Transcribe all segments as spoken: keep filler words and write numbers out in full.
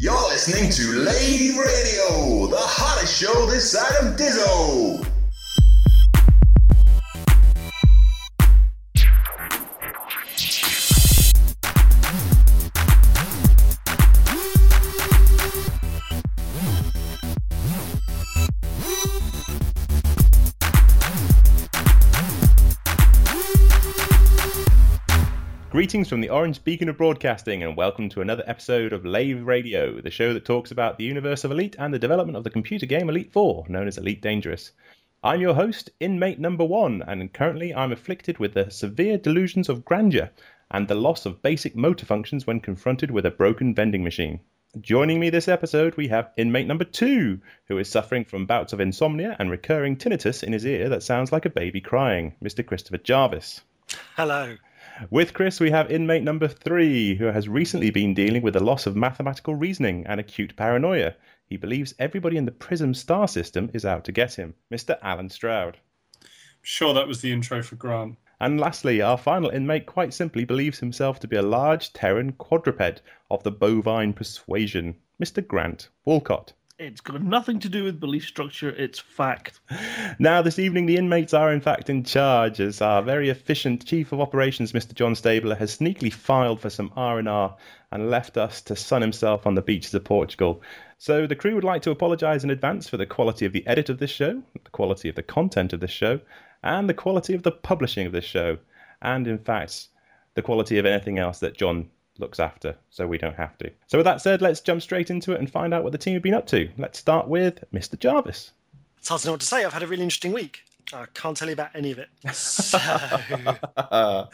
You're listening to Lave Radio, the hottest show this side of Dizzo. Greetings from the Orange Beacon of Broadcasting and welcome to another episode of Lave Radio, the show that talks about the universe of Elite and the development of the computer game Elite four, known as Elite Dangerous. I'm your host, inmate number one, and currently I'm afflicted with the severe delusions of grandeur and the loss of basic motor functions when confronted with a broken vending machine. Joining me this episode, we have inmate number two, who is suffering from bouts of insomnia and recurring tinnitus in his ear that sounds like a baby crying, Mister Christopher Jarvis. Hello. With Chris, we have inmate number three, who has recently been dealing with the loss of mathematical reasoning and acute paranoia. He believes everybody in the Prism star system is out to get him, Mister Alan Stroud. I'm sure that was the intro for Grant. And lastly, our final inmate quite simply believes himself to be a large Terran quadruped of the bovine persuasion, Mister Grant Walcott. It's got nothing to do with belief structure, it's fact. Now, this evening, the inmates are in fact in charge, as our very efficient Chief of Operations, Mister John Stabler, has sneakily filed for some R and R and left us to sun himself on the beaches of Portugal. So the crew would like to apologise in advance for the quality of the edit of this show, the quality of the content of this show, and the quality of the publishing of this show, and in fact, the quality of anything else that John looks after, so we don't have to. So with that said, let's jump straight into it and find out what the team have been up to. Let's start with Mister Jarvis. It's hard to know what to say. I've had a really interesting week. I can't tell you about any of it. So... I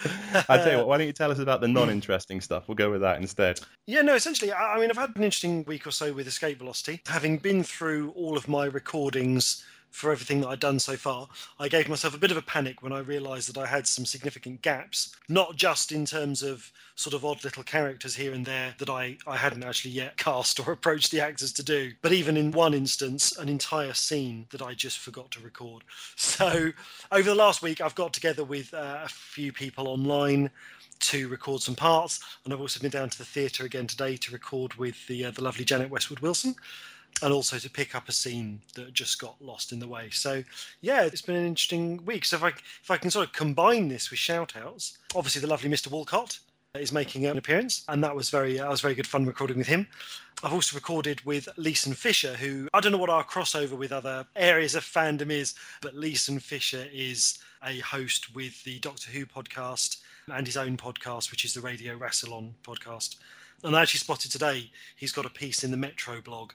tell you what, why don't you tell us about the non-interesting stuff? We'll go with that instead. Yeah, no, essentially, I mean, I've had an interesting week or so with Escape Velocity. Having been through all of my recordings for everything that I'd done so far, I gave myself a bit of a panic when I realised that I had some significant gaps, not just in terms of sort of odd little characters here and there that I, I hadn't actually yet cast or approached the actors to do, but even in one instance, an entire scene that I just forgot to record. So over the last week, I've got together with uh, a few people online to record some parts, and I've also been down to the theatre again today to record with the, uh, the lovely Janet Westwood-Wilson, and also to pick up a scene that just got lost in the way. So, yeah, it's been an interesting week. So if I if I can sort of combine this with shout-outs, obviously the lovely Mister Walcott is making an appearance, and that was very that was very good fun recording with him. I've also recorded with Leeson Fisher, who, I don't know what our crossover with other areas of fandom is, but Leeson Fisher is a host with the Doctor Who podcast and his own podcast, which is the Radio Rassilon podcast. And I actually spotted today he's got a piece in the Metro blog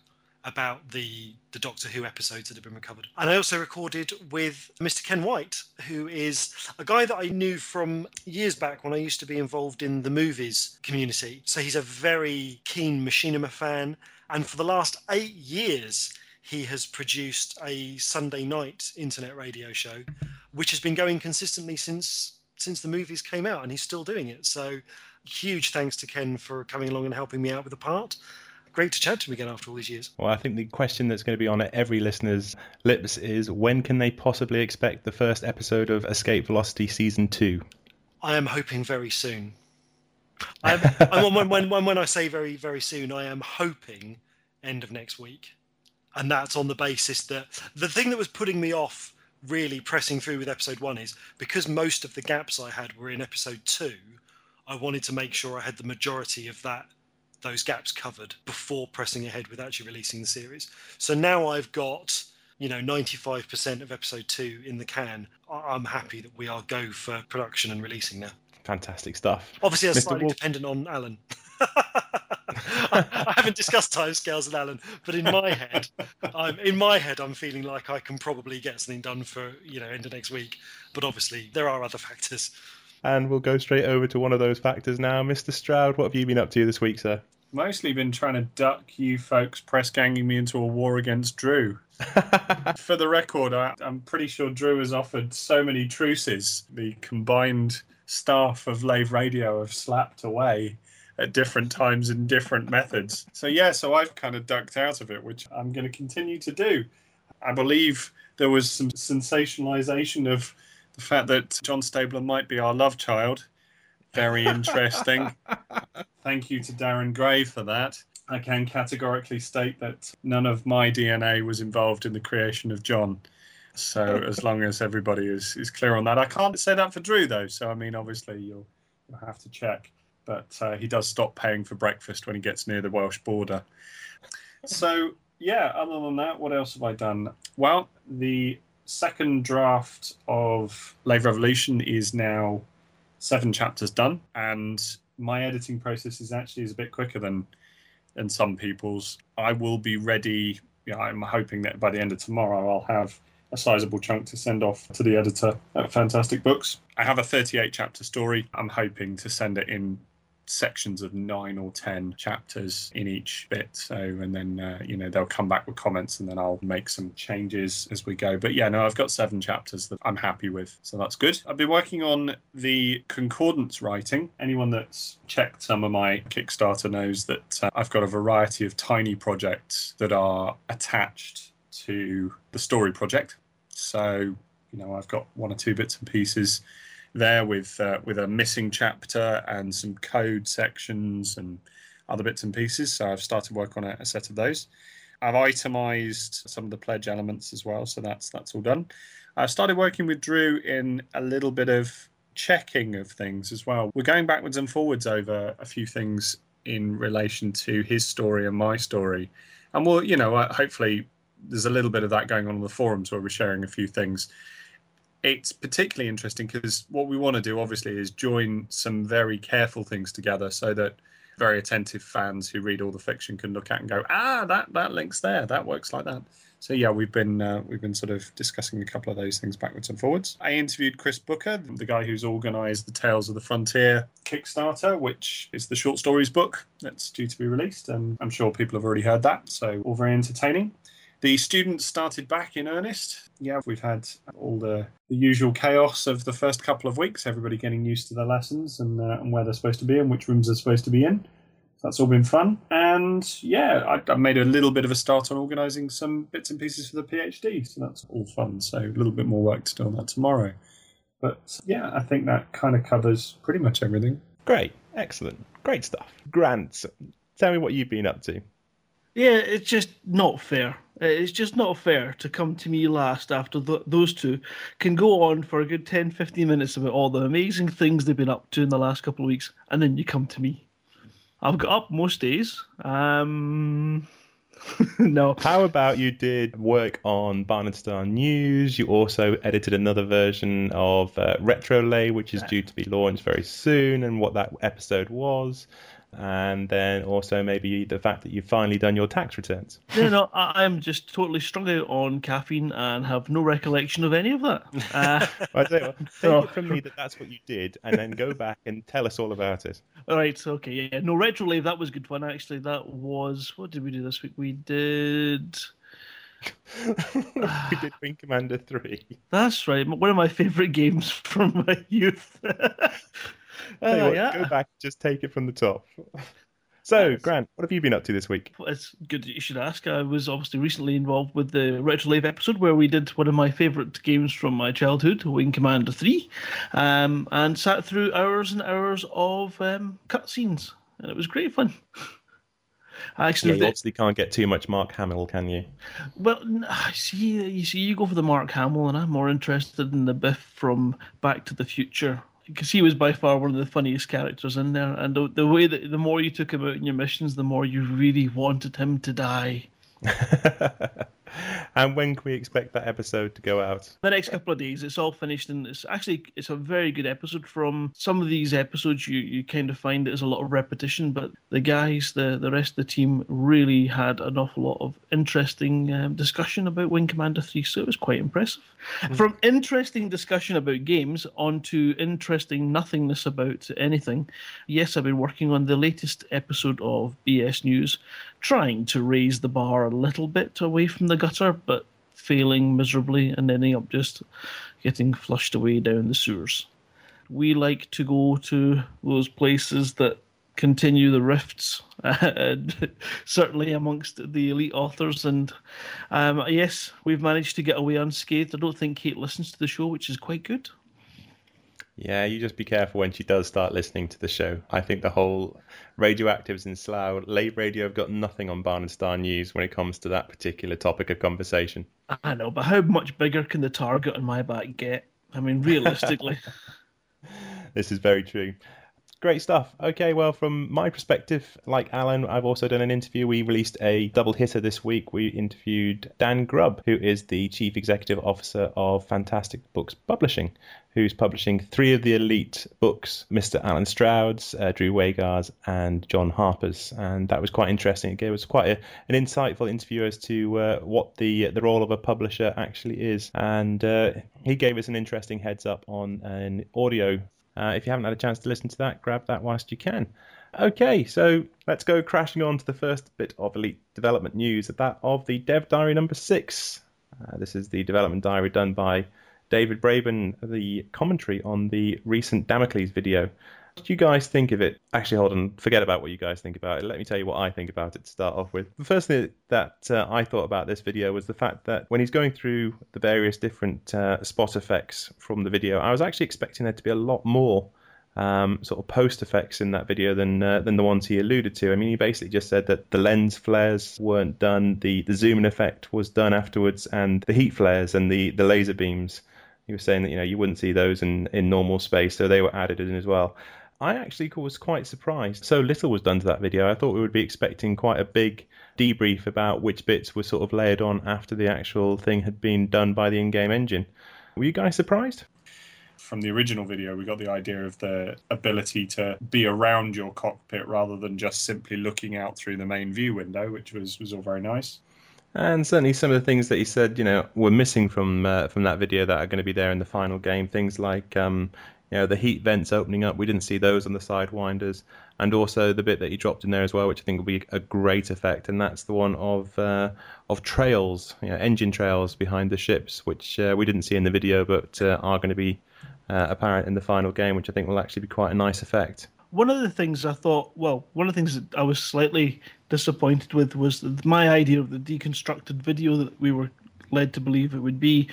about the, the Doctor Who episodes that have been recovered. And I also recorded with Mister Ken White, who is a guy that I knew from years back when I used to be involved in the movies community. So he's a very keen Machinima fan. And for the last eight years, he has produced a Sunday night internet radio show, which has been going consistently since since the movies came out, and he's still doing it. So huge thanks to Ken for coming along and helping me out with the part. Great to chat to him again after all these years. Well, I think the question that's going to be on every listener's lips is, when can they possibly expect the first episode of Escape Velocity Season two? I am hoping very soon. I am, I'm, when, when, when, when I say very, very soon, I am hoping end of next week. And that's on the basis that the thing that was putting me off really pressing through with episode one is because most of the gaps I had were in episode two, I wanted to make sure I had the majority of that those gaps covered before pressing ahead with actually releasing the series. So now I've got, you know, ninety-five percent of episode two in the can. I'm happy that we are go for production and releasing now. Fantastic stuff. Obviously, that's Mister slightly Wal- dependent on Alan. I, I haven't discussed timescales with Alan, but in my head, I'm in my head, I'm feeling like I can probably get something done for, you know, end of next week. But obviously, there are other factors. And we'll go straight over to one of those factors now. Mister Stroud, what have you been up to this week, sir? Mostly been trying to duck you folks press-ganging me into a war against Drew. For the record, I, I'm pretty sure Drew has offered so many truces. The combined staff of Lave Radio have slapped away at different times and different methods. So, yeah, so I've kind of ducked out of it, which I'm going to continue to do. I believe there was some sensationalisation of the fact that John Stabler might be our love child. Very interesting. Thank you to Darren Gray for that. I can categorically state that none of my D N A was involved in the creation of John. So as long as everybody is, is clear on that. I can't say that for Drew, though. So, I mean, obviously, you'll, you'll have to check. But uh, he does stop paying for breakfast when he gets near the Welsh border. So, yeah, other than that, what else have I done? Well, the second draft of Lave Revolution is now seven chapters done. And my editing process is actually is a bit quicker than, than some people's. I will be ready. You know, I'm hoping that by the end of tomorrow, I'll have a sizable chunk to send off to the editor at Fantastic Books. I have a thirty-eight chapter story. I'm hoping to send it in sections of nine or ten chapters in each bit. So, and then, uh, you know, they'll come back with comments and then I'll make some changes as we go. But yeah, no, I've got seven chapters that I'm happy with. So that's good. I've been working on the concordance writing. Anyone that's checked some of my Kickstarter knows that uh, I've got a variety of tiny projects that are attached to the story project. So, you know, I've got one or two bits and pieces there with uh, with a missing chapter and some code sections and other bits and pieces. So I've started work on a, a set of those. I've itemized some of the pledge elements as well. So that's that's all done. I've started working with Drew in a little bit of checking of things as well. We're going backwards and forwards over a few things in relation to his story and my story. And we'll, you know, uh, hopefully there's a little bit of that going on in the forums where we're sharing a few things. It's particularly interesting because what we want to do, obviously, is join some very careful things together so that very attentive fans who read all the fiction can look at and go, ah, that, that link's there. That works like that. So, yeah, we've been uh, we've been sort of discussing a couple of those things backwards and forwards. I interviewed Chris Booker, the guy who's organised the Tales of the Frontier Kickstarter, which is the short stories book that's due to be released. And I'm sure people have already heard that, so all very entertaining. The students started back in earnest. Yeah, we've had all the, the usual chaos of the first couple of weeks, everybody getting used to their lessons and, uh, and where they're supposed to be and which rooms they're supposed to be in. So that's all been fun. And yeah, I, I made a little bit of a start on organising some bits and pieces for the PhD. So that's all fun. So a little bit more work to do on that tomorrow. But yeah, I think that kind of covers pretty much everything. Great. Excellent. Great stuff. Grant, tell me what you've been up to. Yeah, it's just not fair. It's just not fair to come to me last after th- those two can go on for a good ten, fifteen minutes about all the amazing things they've been up to in the last couple of weeks, and then you come to me. I've got up most days. Um, no. How about you did work on Barnard Star News? You also edited another version of uh, Retro Lave, which is due to be launched very soon, and what that episode was. And then also maybe the fact that you've finally done your tax returns. No, no, I'm just totally strung out on caffeine and have no recollection of any of that. Uh, well, I tell you what, take oh. it from me that that's what you did, and then go back and tell us all about it. All right, okay, yeah. No, Retro Lave, that was a good one, actually. That was, what did we do this week? We did... we did Wing Commander three. That's right, one of my favourite games from my youth. Hey, uh, what, yeah. Go back, just take it from the top. So, Grant, what have you been up to this week? Well, it's good that you should ask. I was obviously recently involved with the Retro Lave episode where we did one of my favourite games from my childhood, Wing Commander three, um, and sat through hours and hours of um, cutscenes, and it was great fun. I actually, yeah, you obviously can't get too much Mark Hamill, can you? Well, see, you see, you go for the Mark Hamill, and I'm more interested in the Biff from Back to the Future. Because he was by far one of the funniest characters in there. And the, the way that the more you took him out in your missions, the more you really wanted him to die. And when can we expect that episode to go out? The next couple of days. It's all finished, and it's actually it's a very good episode. From some of these episodes, you, you kind of find there's a lot of repetition, but the guys, the, the rest of the team, really had an awful lot of interesting um, discussion about Wing Commander three, so it was quite impressive. Mm-hmm. From interesting discussion about games on to interesting nothingness about anything. Yes, I've been working on the latest episode of B S News, trying to raise the bar a little bit away from the gutter, but failing miserably and ending up just getting flushed away down the sewers. We like to go to those places that continue the rifts, and certainly amongst the elite authors. And um, yes, we've managed to get away unscathed. I don't think Kate listens to the show, which is quite good. Yeah, you just be careful when she does start listening to the show. I think the whole radioactives in Slough, Lave Radio have got nothing on Barnard Star News when it comes to that particular topic of conversation. I know, but how much bigger can the target on my back get? I mean, realistically. This is very true. Great stuff. Okay, well, from my perspective, like Alan, I've also done an interview. We released a double hitter this week. We interviewed Dan Grubb, who is the Chief Executive Officer of Fantastic Books Publishing, who's publishing three of the Elite books, Mister Alan Stroud's, uh, Drew Wagar's, and John Harper's. And that was quite interesting. It was quite a, an insightful interview as to uh, what the the role of a publisher actually is. And uh, he gave us an interesting heads up on an audio. Uh, if you haven't had a chance to listen to that, grab that whilst you can. Okay, so let's go crashing on to the first bit of Elite development news, that of the Dev Diary number six. Uh, this is the development diary done by David Braben, the commentary on the recent Damocles video. What do you guys think of it? Actually, hold on, forget about what you guys think about it. Let me tell you what I think about it to start off with. The first thing that uh, I thought about this video was the fact that when he's going through the various different uh, spot effects from the video, I was actually expecting there to be a lot more um, sort of post effects in that video than uh, than the ones he alluded to. I mean, he basically just said that the lens flares weren't done, the, the zoom-in effect was done afterwards, and the heat flares and the, the laser beams. He was saying that, you know, you wouldn't see those in, in normal space, so they were added in as well. I actually was quite surprised. So little was done to that video. I thought we would be expecting quite a big debrief about which bits were sort of layered on after the actual thing had been done by the in-game engine. Were you guys surprised? From the original video, we got the idea of the ability to be around your cockpit rather than just simply looking out through the main view window, which was, was all very nice. And certainly some of the things that he said, you know, were missing from uh, from that video that are going to be there in the final game. Things like, um, you know, the heat vents opening up. We didn't see those on the sidewinders. And also the bit that he dropped in there as well, which I think will be a great effect. And that's the one of uh, of trails, you know, engine trails behind the ships, which uh, we didn't see in the video, but uh, are going to be uh, apparent in the final game, which I think will actually be quite a nice effect. One of the things I thought, well, one of the things that I was slightly disappointed with was that my idea of the deconstructed video that we were led to believe it would be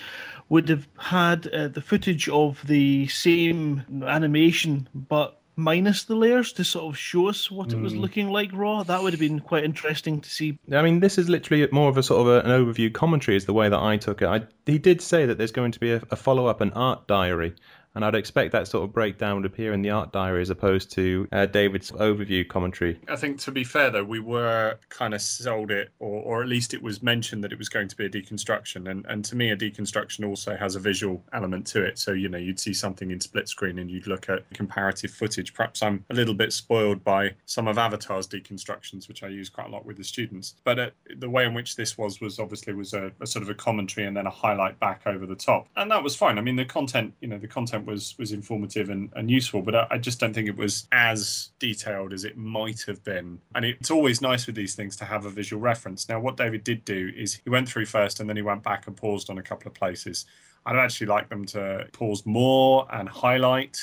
would have had uh, the footage of the same animation but minus the layers to sort of show us what mm. it was looking like raw. That would have been quite interesting to see. I mean, this is literally more of a sort of a, an overview commentary is the way that I took it. I, he did say that there's going to be a, a follow-up, an art diary. And I'd expect that sort of breakdown would appear in the art diary as opposed to uh, David's overview commentary. I think, to be fair, though, we were kind of sold it, or, or at least it was mentioned that it was going to be a deconstruction. And, and to me, a deconstruction also has a visual element to it. So, you know, you'd see something in split screen and you'd look at comparative footage. Perhaps I'm a little bit spoiled by some of Avatar's deconstructions, which I use quite a lot with the students. But uh, the way in which this was was obviously was a, a sort of a commentary and then a highlight back over the top. And that was fine. I mean, the content, you know, the content was was informative and, and useful, but I, I just don't think it was as detailed as it might have been. And it's always nice with these things to have a visual reference. Now, what David did do is he went through first and then he went back and paused on a couple of places. I'd actually like them to pause more and highlight,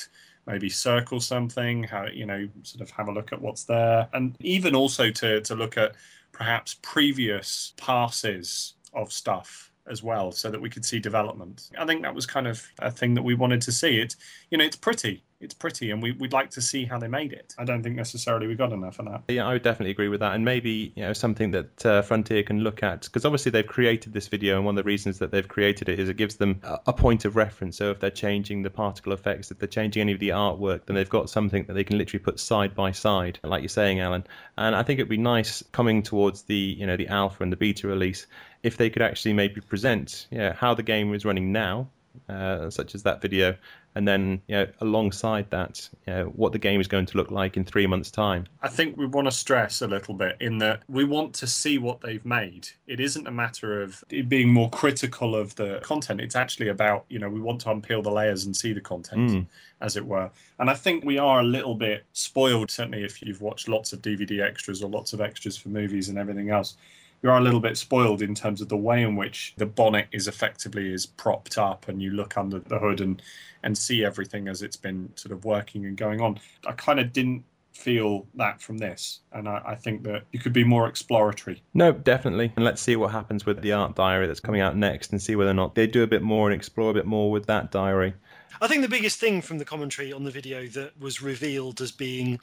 maybe circle something, how, you know, sort of have a look at what's there. And even also to to look at perhaps previous passes of stuff as well, so that we could see development. I think that was kind of a thing that we wanted to see. It, you know, it's pretty. It's pretty, and we, we'd like to see how they made it. I don't think necessarily we got enough of that. Yeah, I would definitely agree with that, and maybe, you know, something that uh, Frontier can look at, because obviously they've created this video, and one of the reasons that they've created it is it gives them a, a point of reference. So if they're changing the particle effects, if they're changing any of the artwork, then they've got something that they can literally put side by side, like you're saying, Alan. And I think it'd be nice coming towards the, you know, the alpha and the beta release, if they could actually maybe present, you know, how the game is running now, uh, such as that video. And then, you know, alongside that, you know, what the game is going to look like in three months' time. I think we want to stress a little bit in that we want to see what they've made. It isn't a matter of it being more critical of the content. It's actually about, you know, we want to unpeel the layers and see the content, mm. as it were. And I think we are a little bit spoiled, certainly if you've watched lots of D V D extras or lots of extras for movies and everything else. You are a little bit spoiled in terms of the way in which the bonnet is effectively is propped up and you look under the hood and, and see everything as it's been sort of working and going on. I kind of didn't feel that from this, and I, I think that you could be more exploratory. No, definitely, and let's see what happens with the art diary that's coming out next, and see whether or not they do a bit more and explore a bit more with that diary. I think the biggest thing from the commentary on the video that was revealed as being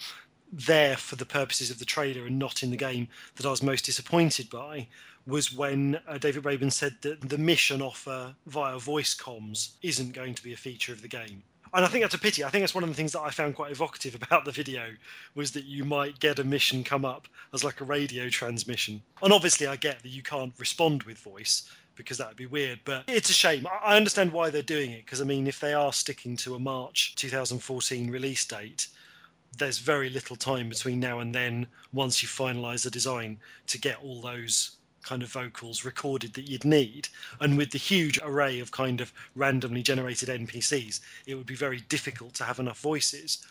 there for the purposes of the trailer and not in the game that I was most disappointed by was when uh, David Braben said that the mission offer via voice comms isn't going to be a feature of the game. And I think that's a pity. I think that's one of the things that I found quite evocative about the video, was that you might get a mission come up as like a radio transmission. And obviously I get that you can't respond with voice, because that would be weird, but it's a shame. I understand why they're doing it, because, I mean, if they are sticking to a March twenty fourteen release date, there's very little time between now and then, once you finalise the design, to get all those kind of vocals recorded that you'd need. And with the huge array of kind of randomly generated N P Cs, it would be very difficult to have enough voices.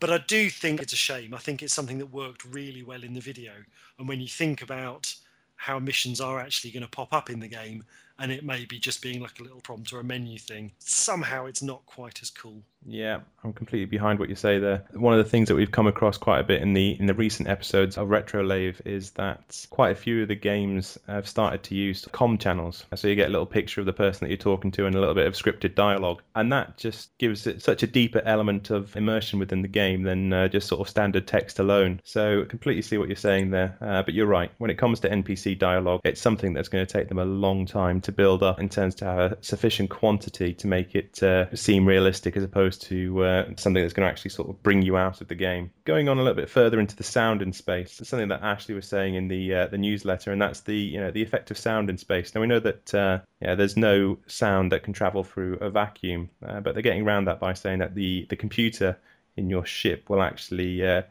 But I do think it's a shame. I think it's something that worked really well in the video. And when you think about how missions are actually going to pop up in the game, and it may be just being like a little prompt or a menu thing, somehow it's not quite as cool. Yeah, I'm completely behind what you say there. One of the things that we've come across quite a bit in the in the recent episodes of Retro Lave is that quite a few of the games have started to use comm channels. So you get a little picture of the person that you're talking to and a little bit of scripted dialogue. And that just gives it such a deeper element of immersion within the game than uh, just sort of standard text alone. So completely see what you're saying there. Uh, but you're right. When it comes to N P C dialogue, it's something that's going to take them a long time to build up in terms to have a sufficient quantity to make it uh, seem realistic, as opposed to uh, something that's going to actually sort of bring you out of the game. Going on a little bit further into the sound in space, it's something that Ashley was saying in the uh, the newsletter, and that's the you know the effect of sound in space. Now we know that uh, yeah, there's no sound that can travel through a vacuum, uh, but they're getting around that by saying that the the computer in your ship will actually uh,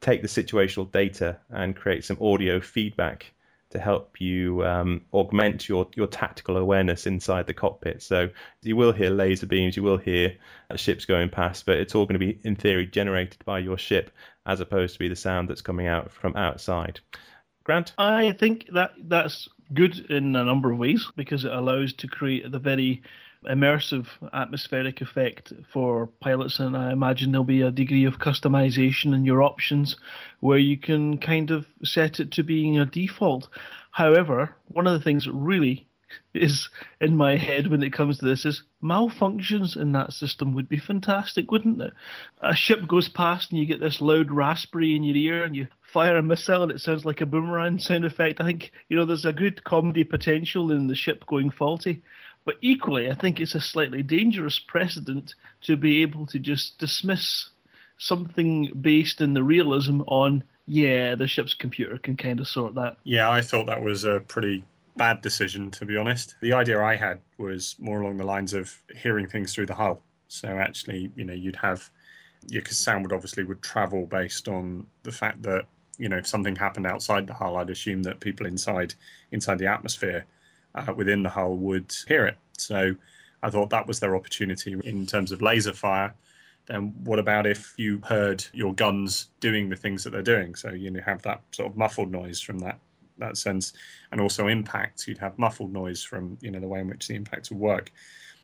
take the situational data and create some audio feedback to help you um, augment your, your tactical awareness inside the cockpit. So you will hear laser beams, you will hear ships going past, but it's all going to be, in theory, generated by your ship, as opposed to be the sound that's coming out from outside. Grant? I think that that's good in a number of ways, because it allows to create the very immersive atmospheric effect for pilots, and I imagine there'll be a degree of customization in your options where you can kind of set it to being a default. However, one of the things that really is in my head when it comes to this is malfunctions in that system would be fantastic, wouldn't it? A ship goes past and you get this loud raspberry in your ear, and you fire a missile and it sounds like a boomerang sound effect. I think, you know, there's a good comedy potential in the ship going faulty. But equally, I think it's a slightly dangerous precedent to be able to just dismiss something based in the realism on, yeah, the ship's computer can kind of sort that. Yeah, I thought that was a pretty bad decision, to be honest. The idea I had was more along the lines of hearing things through the hull. So actually, you know, you'd have, yeah, because sound would obviously would travel based on the fact that, you know, if something happened outside the hull, I'd assume that people inside inside the atmosphere Uh, within the hull would hear it. So I thought that was their opportunity in terms of laser fire. Then what about if you heard your guns doing the things that they're doing? So you have that sort of muffled noise from that that sense, and also impacts. You'd have muffled noise from, you know, the way in which the impacts would work.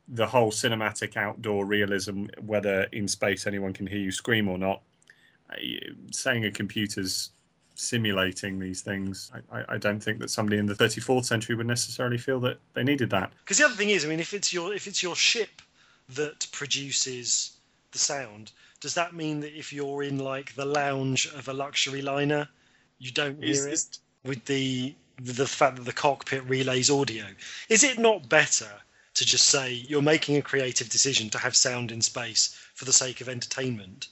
The whole cinematic outdoor realism, whether in space anyone can hear you scream or not, saying a computer's simulating these things, I, I don't think that somebody in the thirty-fourth century would necessarily feel that they needed that. Because the other thing is, I mean, if it's your if it's your ship that produces the sound, does that mean that if you're in like the lounge of a luxury liner, you don't hear it? With the the fact that the cockpit relays audio, is it not better to just say you're making a creative decision to have sound in space for the sake of entertainment,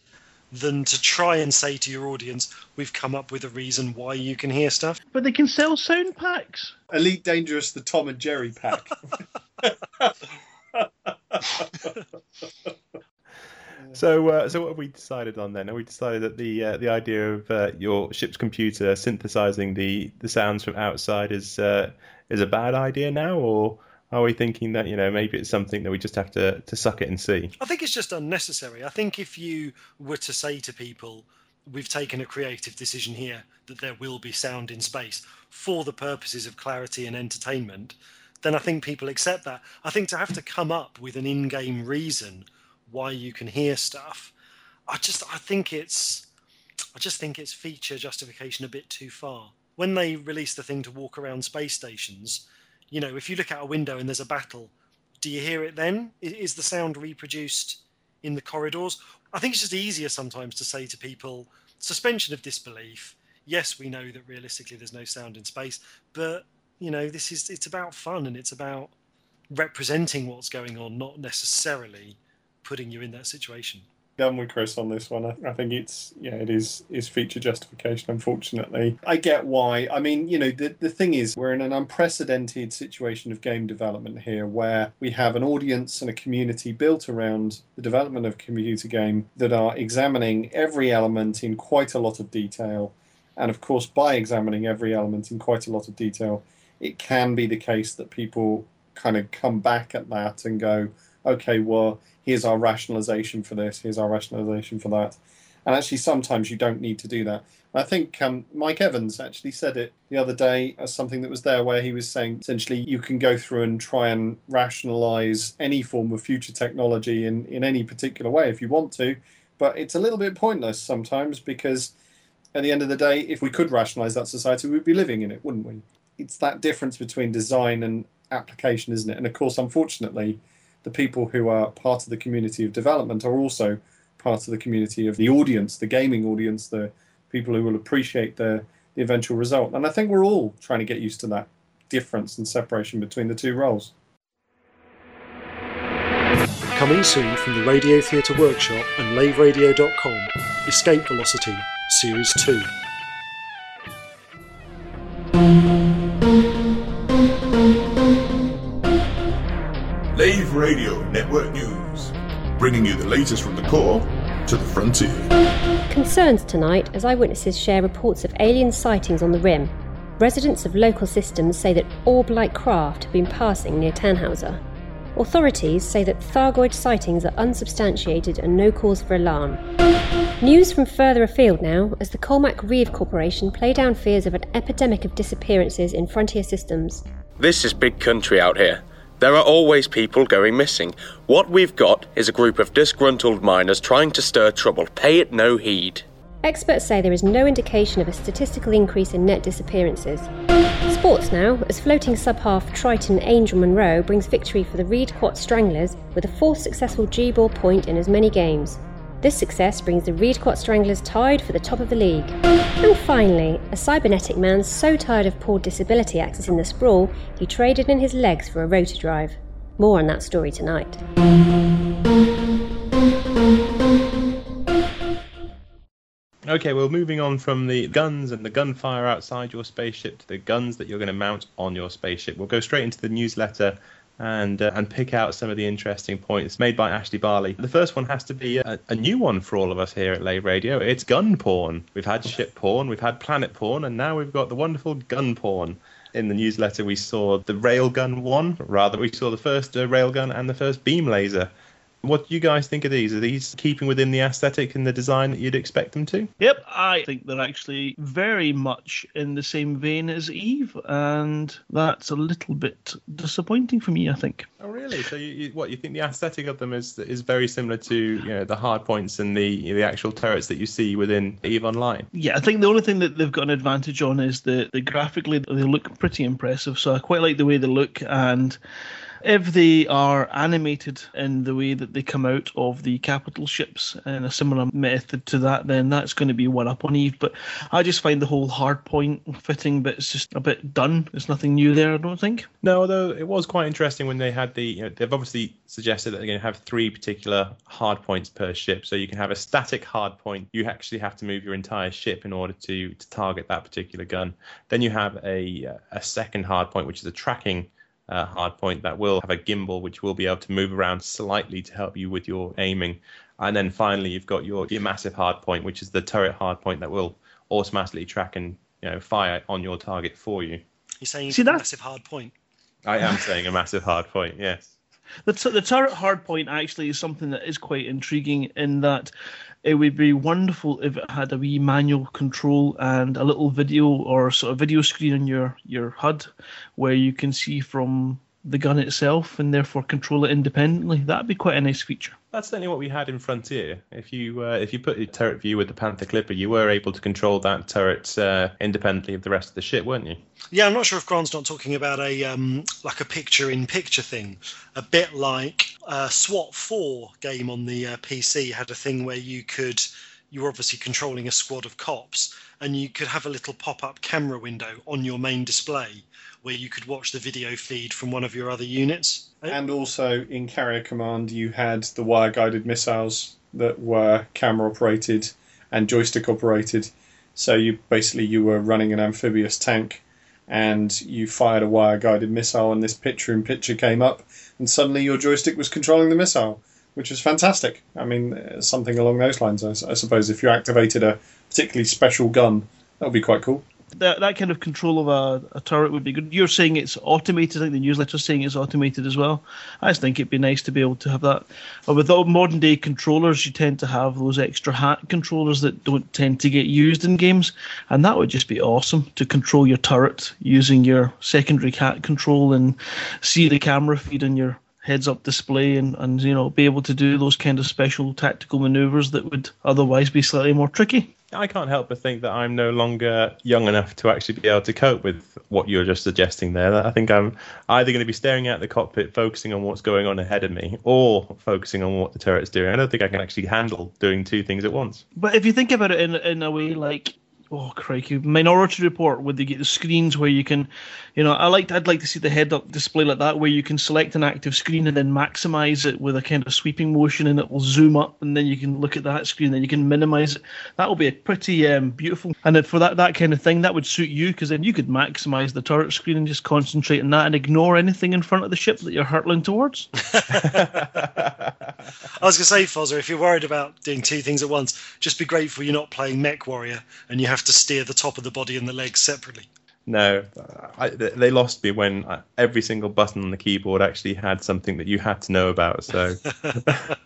than to try and say to your audience, we've come up with a reason why you can hear stuff? But they can sell sound packs. Elite Dangerous, the Tom and Jerry pack. So, uh, so what have we decided on then? Have we decided that the uh, the idea of uh, your ship's computer synthesizing the, the sounds from outside is uh, is a bad idea now, or are we thinking that, you know, maybe it's something that we just have to, to suck it and see? I think it's just unnecessary. I think if you were to say to people, we've taken a creative decision here that there will be sound in space for the purposes of clarity and entertainment, then I think people accept that. I think to have to come up with an in-game reason why you can hear stuff, I just, I think it's, I just think it's feature justification a bit too far. When they released the thing to walk around space stations, you know, if you look out a window and there's a battle, do you hear it then? Is the sound reproduced in the corridors? I think it's just easier sometimes to say to people, suspension of disbelief. Yes, we know that realistically there's no sound in space, but, you know, this is, it's about fun and it's about representing what's going on, not necessarily putting you in that situation. Done with Chris on this one. I, I think it's, yeah, it is is feature justification, unfortunately. I get why. I mean, you know, the, the thing is, we're in an unprecedented situation of game development here, where we have an audience and a community built around the development of a computer game that are examining every element in quite a lot of detail. And of course, by examining every element in quite a lot of detail, it can be the case that people kind of come back at that and go, okay, well, here's our rationalization for this, here's our rationalization for that. And actually, sometimes you don't need to do that. And I think um, Mike Evans actually said it the other day as something that was there, where he was saying, essentially, you can go through and try and rationalize any form of future technology in, in any particular way if you want to. But it's a little bit pointless sometimes, because at the end of the day, if we could rationalize that society, we'd be living in it, wouldn't we? It's that difference between design and application, isn't it? And of course, unfortunately, the people who are part of the community of development are also part of the community of the audience, the gaming audience, the people who will appreciate the, the eventual result. And I think we're all trying to get used to that difference and separation between the two roles. Coming soon from the Radio Theatre Workshop and lave radio dot com, Escape Velocity, Series two. Lave Radio Network News, bringing you the latest from the core to the frontier. Concerns tonight as eyewitnesses share reports of alien sightings on the Rim. Residents of local systems say that orb-like craft have been passing near Tannhauser. Authorities say that Thargoid sightings are unsubstantiated and no cause for alarm. News from further afield now, as the Colmac Reeve Corporation play down fears of an epidemic of disappearances in Frontier systems. This is big country out here. There are always people going missing. What we've got is a group of disgruntled miners trying to stir trouble. Pay it no heed. Experts say there is no indication of a statistical increase in net disappearances. Sports now, as floating sub-half Triton Angel Monroe brings victory for the Reed Quad Stranglers with a fourth successful G-ball point in as many games. This success brings the Reed Quad Stranglers tied for the top of the league. And finally, a cybernetic man so tired of poor disability access in the sprawl, he traded in his legs for a rotor drive. More on that story tonight. Okay, well, moving on from the guns and the gunfire outside your spaceship to the guns that you're going to mount on your spaceship. We'll go straight into the newsletter and uh, and pick out some of the interesting points made by Ashley Barley. The first one has to be a, a new one for all of us here at Lave Radio. It's gun porn. We've had ship porn, we've had planet porn, and now we've got the wonderful gun porn. In the newsletter, we saw the railgun one. Rather, we saw the first uh, railgun and the first beam laser. What do you guys think of these? Are these keeping within the aesthetic and the design that you'd expect them to? Yep, I think they're actually very much in the same vein as EVE, and that's a little bit disappointing for me, I think. Oh, really? So, you, you, what, you think the aesthetic of them is is very similar to, you know, the hard points and the the actual turrets that you see within EVE Online? Yeah, I think the only thing that they've got an advantage on is that, that graphically they look pretty impressive, so I quite like the way they look, and if they are animated in the way that they come out of the capital ships in a similar method to that, then that's going to be one up on EVE. But I just find the whole hard point fitting bit is just a bit done. There's nothing new there, I don't think. No, although it was quite interesting when they had the, you know, they've obviously suggested that they're going to have three particular hard points per ship. So you can have a static hard point. You actually have to move your entire ship in order to, to target that particular gun. Then you have a a second hard point, which is a tracking Uh, hard point that will have a gimbal which will be able to move around slightly to help you with your aiming. And then finally you've got your, your massive hard point, which is the turret hard point that will automatically track and, you know, fire on your target for you. You're saying See, that's... a massive hard point. I am saying a massive hard point, yes. The, t- the turret hard point actually is something that is quite intriguing, in that it would be wonderful if it had a wee manual control and a little video or sort of video screen on your, your H U D where you can see from the gun itself and therefore control it independently. That'd be quite a nice feature. That's certainly what we had in Frontier. If you uh, if you put your turret view with the Panther Clipper, you were able to control that turret uh, independently of the rest of the ship, weren't you? Yeah, I'm not sure if Grant's not talking about a um, like a picture-in-picture thing, a bit like uh, SWAT four game on the uh, P C had a thing where you could, you were obviously controlling a squad of cops, and you could have a little pop-up camera window on your main display where you could watch the video feed from one of your other units. And also in Carrier Command, you had the wire-guided missiles that were camera-operated and joystick-operated. So you basically you were running an amphibious tank, and you fired a wire-guided missile, and this picture-in-picture came up, and suddenly your joystick was controlling the missile, which was fantastic. I mean, something along those lines, I suppose. If you activated a particularly special gun, that would be quite cool. That, that kind of control of a, a turret would be good. You're saying it's automated, like the newsletter's saying it's automated as well. I just think it'd be nice to be able to have that. But with all modern-day controllers, you tend to have those extra hat controllers that don't tend to get used in games, and that would just be awesome, to control your turret using your secondary hat control and see the camera feed on your heads-up display, and, and you know, be able to do those kind of special tactical manoeuvres that would otherwise be slightly more tricky. I can't help but think that I'm no longer young enough to actually be able to cope with what you're just suggesting there. I think I'm either going to be staring out the cockpit, focusing on what's going on ahead of me, or focusing on what the turret's doing. I don't think I can actually handle doing two things at once. But if you think about it in in a way like, oh, crikey, Minority Report, where they get the screens where you can, you know, I liked, I'd like to see the head-up display like that, where you can select an active screen and then maximize it with a kind of sweeping motion, and it will zoom up, and then you can look at that screen, then you can minimize it. That will be a pretty um, beautiful. And then for that, that kind of thing, that would suit you, because then you could maximize the turret screen and just concentrate on that and ignore anything in front of the ship that you're hurtling towards. I was going to say, Fozzer, if you're worried about doing two things at once, just be grateful you're not playing Mech Warrior and you have to steer the top of the body and the legs separately. No, I, they lost me when every single button on the keyboard actually had something that you had to know about. So the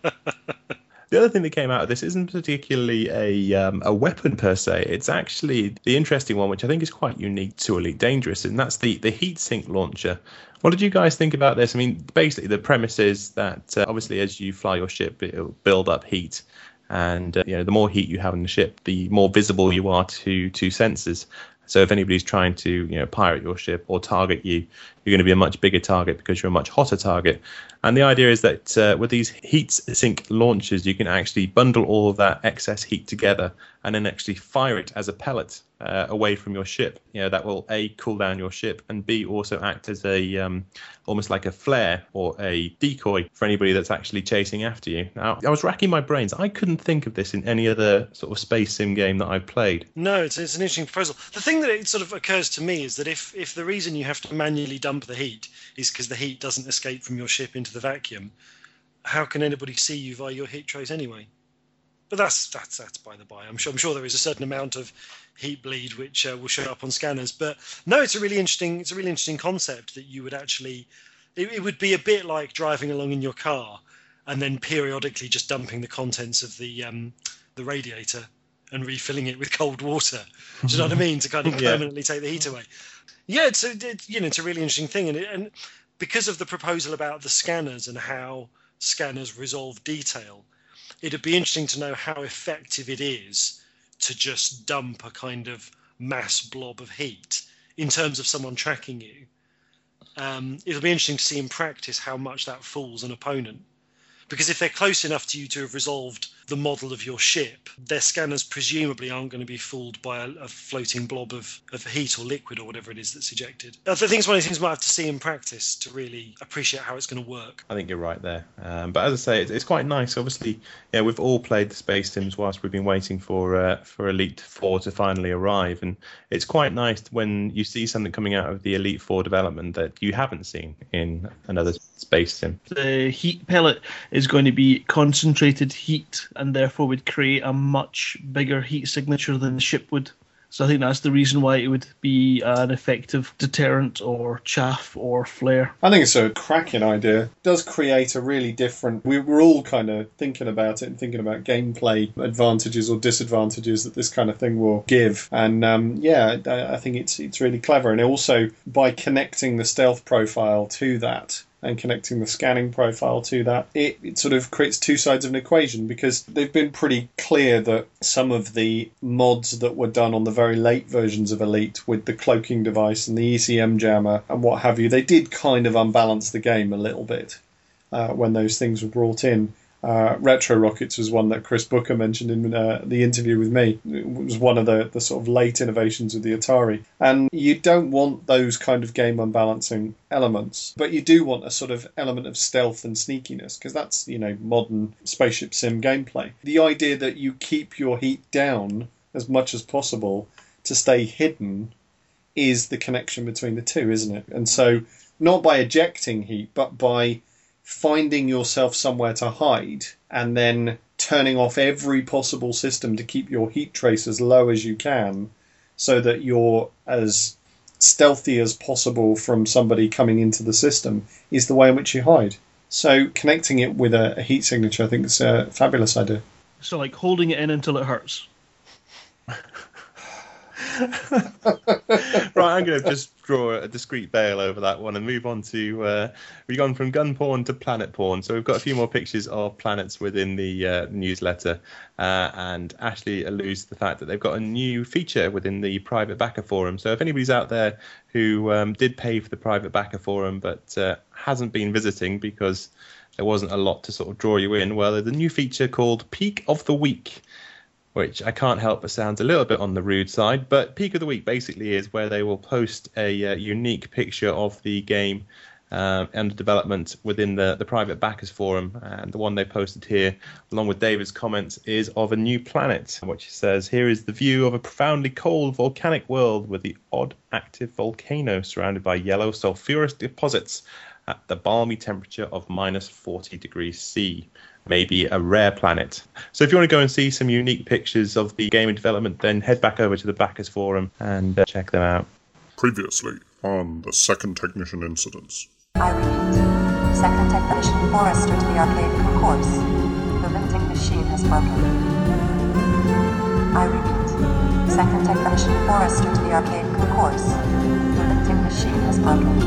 other thing that came out of this isn't particularly a um, a weapon per se. It's actually the interesting one, which I think is quite unique to Elite Dangerous, and that's the, the heatsink launcher. What did you guys think about this? I mean, basically the premise is that uh, obviously as you fly your ship, it'll build up heat. And uh, you know, the more heat you have in the ship, the more visible you are to to sensors. So if anybody's trying to, you know, pirate your ship or target you, you're going to be a much bigger target because you're a much hotter target. And the idea is that uh, with these heat sink launchers, you can actually bundle all of that excess heat together and then actually fire it as a pellet uh, away from your ship. You know, that will A, cool down your ship, and B, also act as a um, almost like a flare or a decoy for anybody that's actually chasing after you. Now, I was racking my brains. I couldn't think of this in any other sort of space sim game that I've played. No, it's, it's an interesting proposal. The thing that it sort of occurs to me is that if if the reason you have to manually dump the heat is because the heat doesn't escape from your ship into the vacuum, how can anybody see you via your heat trace anyway? But that's that's that's by the by. I'm sure I'm sure there is a certain amount of heat bleed which uh, will show up on scanners. But no, it's a really interesting it's a really interesting concept that you would actually, it, it would be a bit like driving along in your car and then periodically just dumping the contents of the um, the radiator and refilling it with cold water. Do you know what I mean? To kind of permanently yeah. take the heat away. Yeah, it's a, it, you know, it's a really interesting thing, and it, and because of the proposal about the scanners and how scanners resolve detail, it'd be interesting to know how effective it is to just dump a kind of mass blob of heat in terms of someone tracking you. Um, it'll be interesting to see in practice how much that fools an opponent. Because if they're close enough to you to have resolved the model of your ship, their scanners presumably aren't going to be fooled by a, a floating blob of, of heat or liquid or whatever it is that's ejected. I think it's one of the things we might have to see in practice to really appreciate how it's going to work. I think you're right there. Um, but as I say, it's, it's quite nice. Obviously, yeah, we've all played the space sims whilst we've been waiting for uh, for Elite four to finally arrive. And it's quite nice when you see something coming out of the Elite four development that you haven't seen in another space sim. The heat pellet is going to be concentrated heat, and therefore would create a much bigger heat signature than the ship would. So I think that's the reason why it would be an effective deterrent or chaff or flare. I think it's a cracking idea. It does create a really different... We were all kind of thinking about it and thinking about gameplay advantages or disadvantages that this kind of thing will give. And um, yeah, I, I think it's it's really clever. And also, by connecting the stealth profile to that, and connecting the scanning profile to that, it, it sort of creates two sides of an equation, because they've been pretty clear that some of the mods that were done on the very late versions of Elite with the cloaking device and the E C M jammer and what have you, they did kind of unbalance the game a little bit uh, when those things were brought in. Uh, Retro Rockets was one that Chris Booker mentioned in uh, the interview with me. It was one of the, the sort of late innovations of the Atari. And you don't want those kind of game unbalancing elements, but you do want a sort of element of stealth and sneakiness, because that's, you know, modern spaceship sim gameplay. The idea that you keep your heat down as much as possible to stay hidden is the connection between the two, isn't it? And so not by ejecting heat, but by finding yourself somewhere to hide and then turning off every possible system to keep your heat trace as low as you can so that you're as stealthy as possible from somebody coming into the system is the way in which you hide. So connecting it with a, a heat signature, I think it's a fabulous idea. So like holding it in until it hurts. Right, I'm going to just draw a discreet veil over that one and move on to uh, we've gone from gun porn to planet porn, so we've got a few more pictures of planets within the uh, newsletter, uh, and Ashley alludes to the fact that they've got a new feature within the private backer forum. So if anybody's out there who um, did pay for the private backer forum but uh, hasn't been visiting because there wasn't a lot to sort of draw you in, well, there's a new feature called Peak of the Week, which I can't help but sounds a little bit on the rude side. But Peak of the Week basically is where they will post a uh, unique picture of the game uh, under development within the, the private backers forum. And the one they posted here, along with David's comments, is of a new planet, which says, here is the view of a profoundly cold volcanic world with the odd active volcano surrounded by yellow sulfurous deposits at the balmy temperature of minus forty degrees C. Maybe a rare planet. So if you want to go and see some unique pictures of the game in development, then head back over to the backers forum and uh, check them out. Previously on the second technician incidents. I repeat, second technician Forrester to the arcade concourse. The lifting machine has broken. I repeat, second technician Forrester to the arcade concourse. The lifting machine has broken.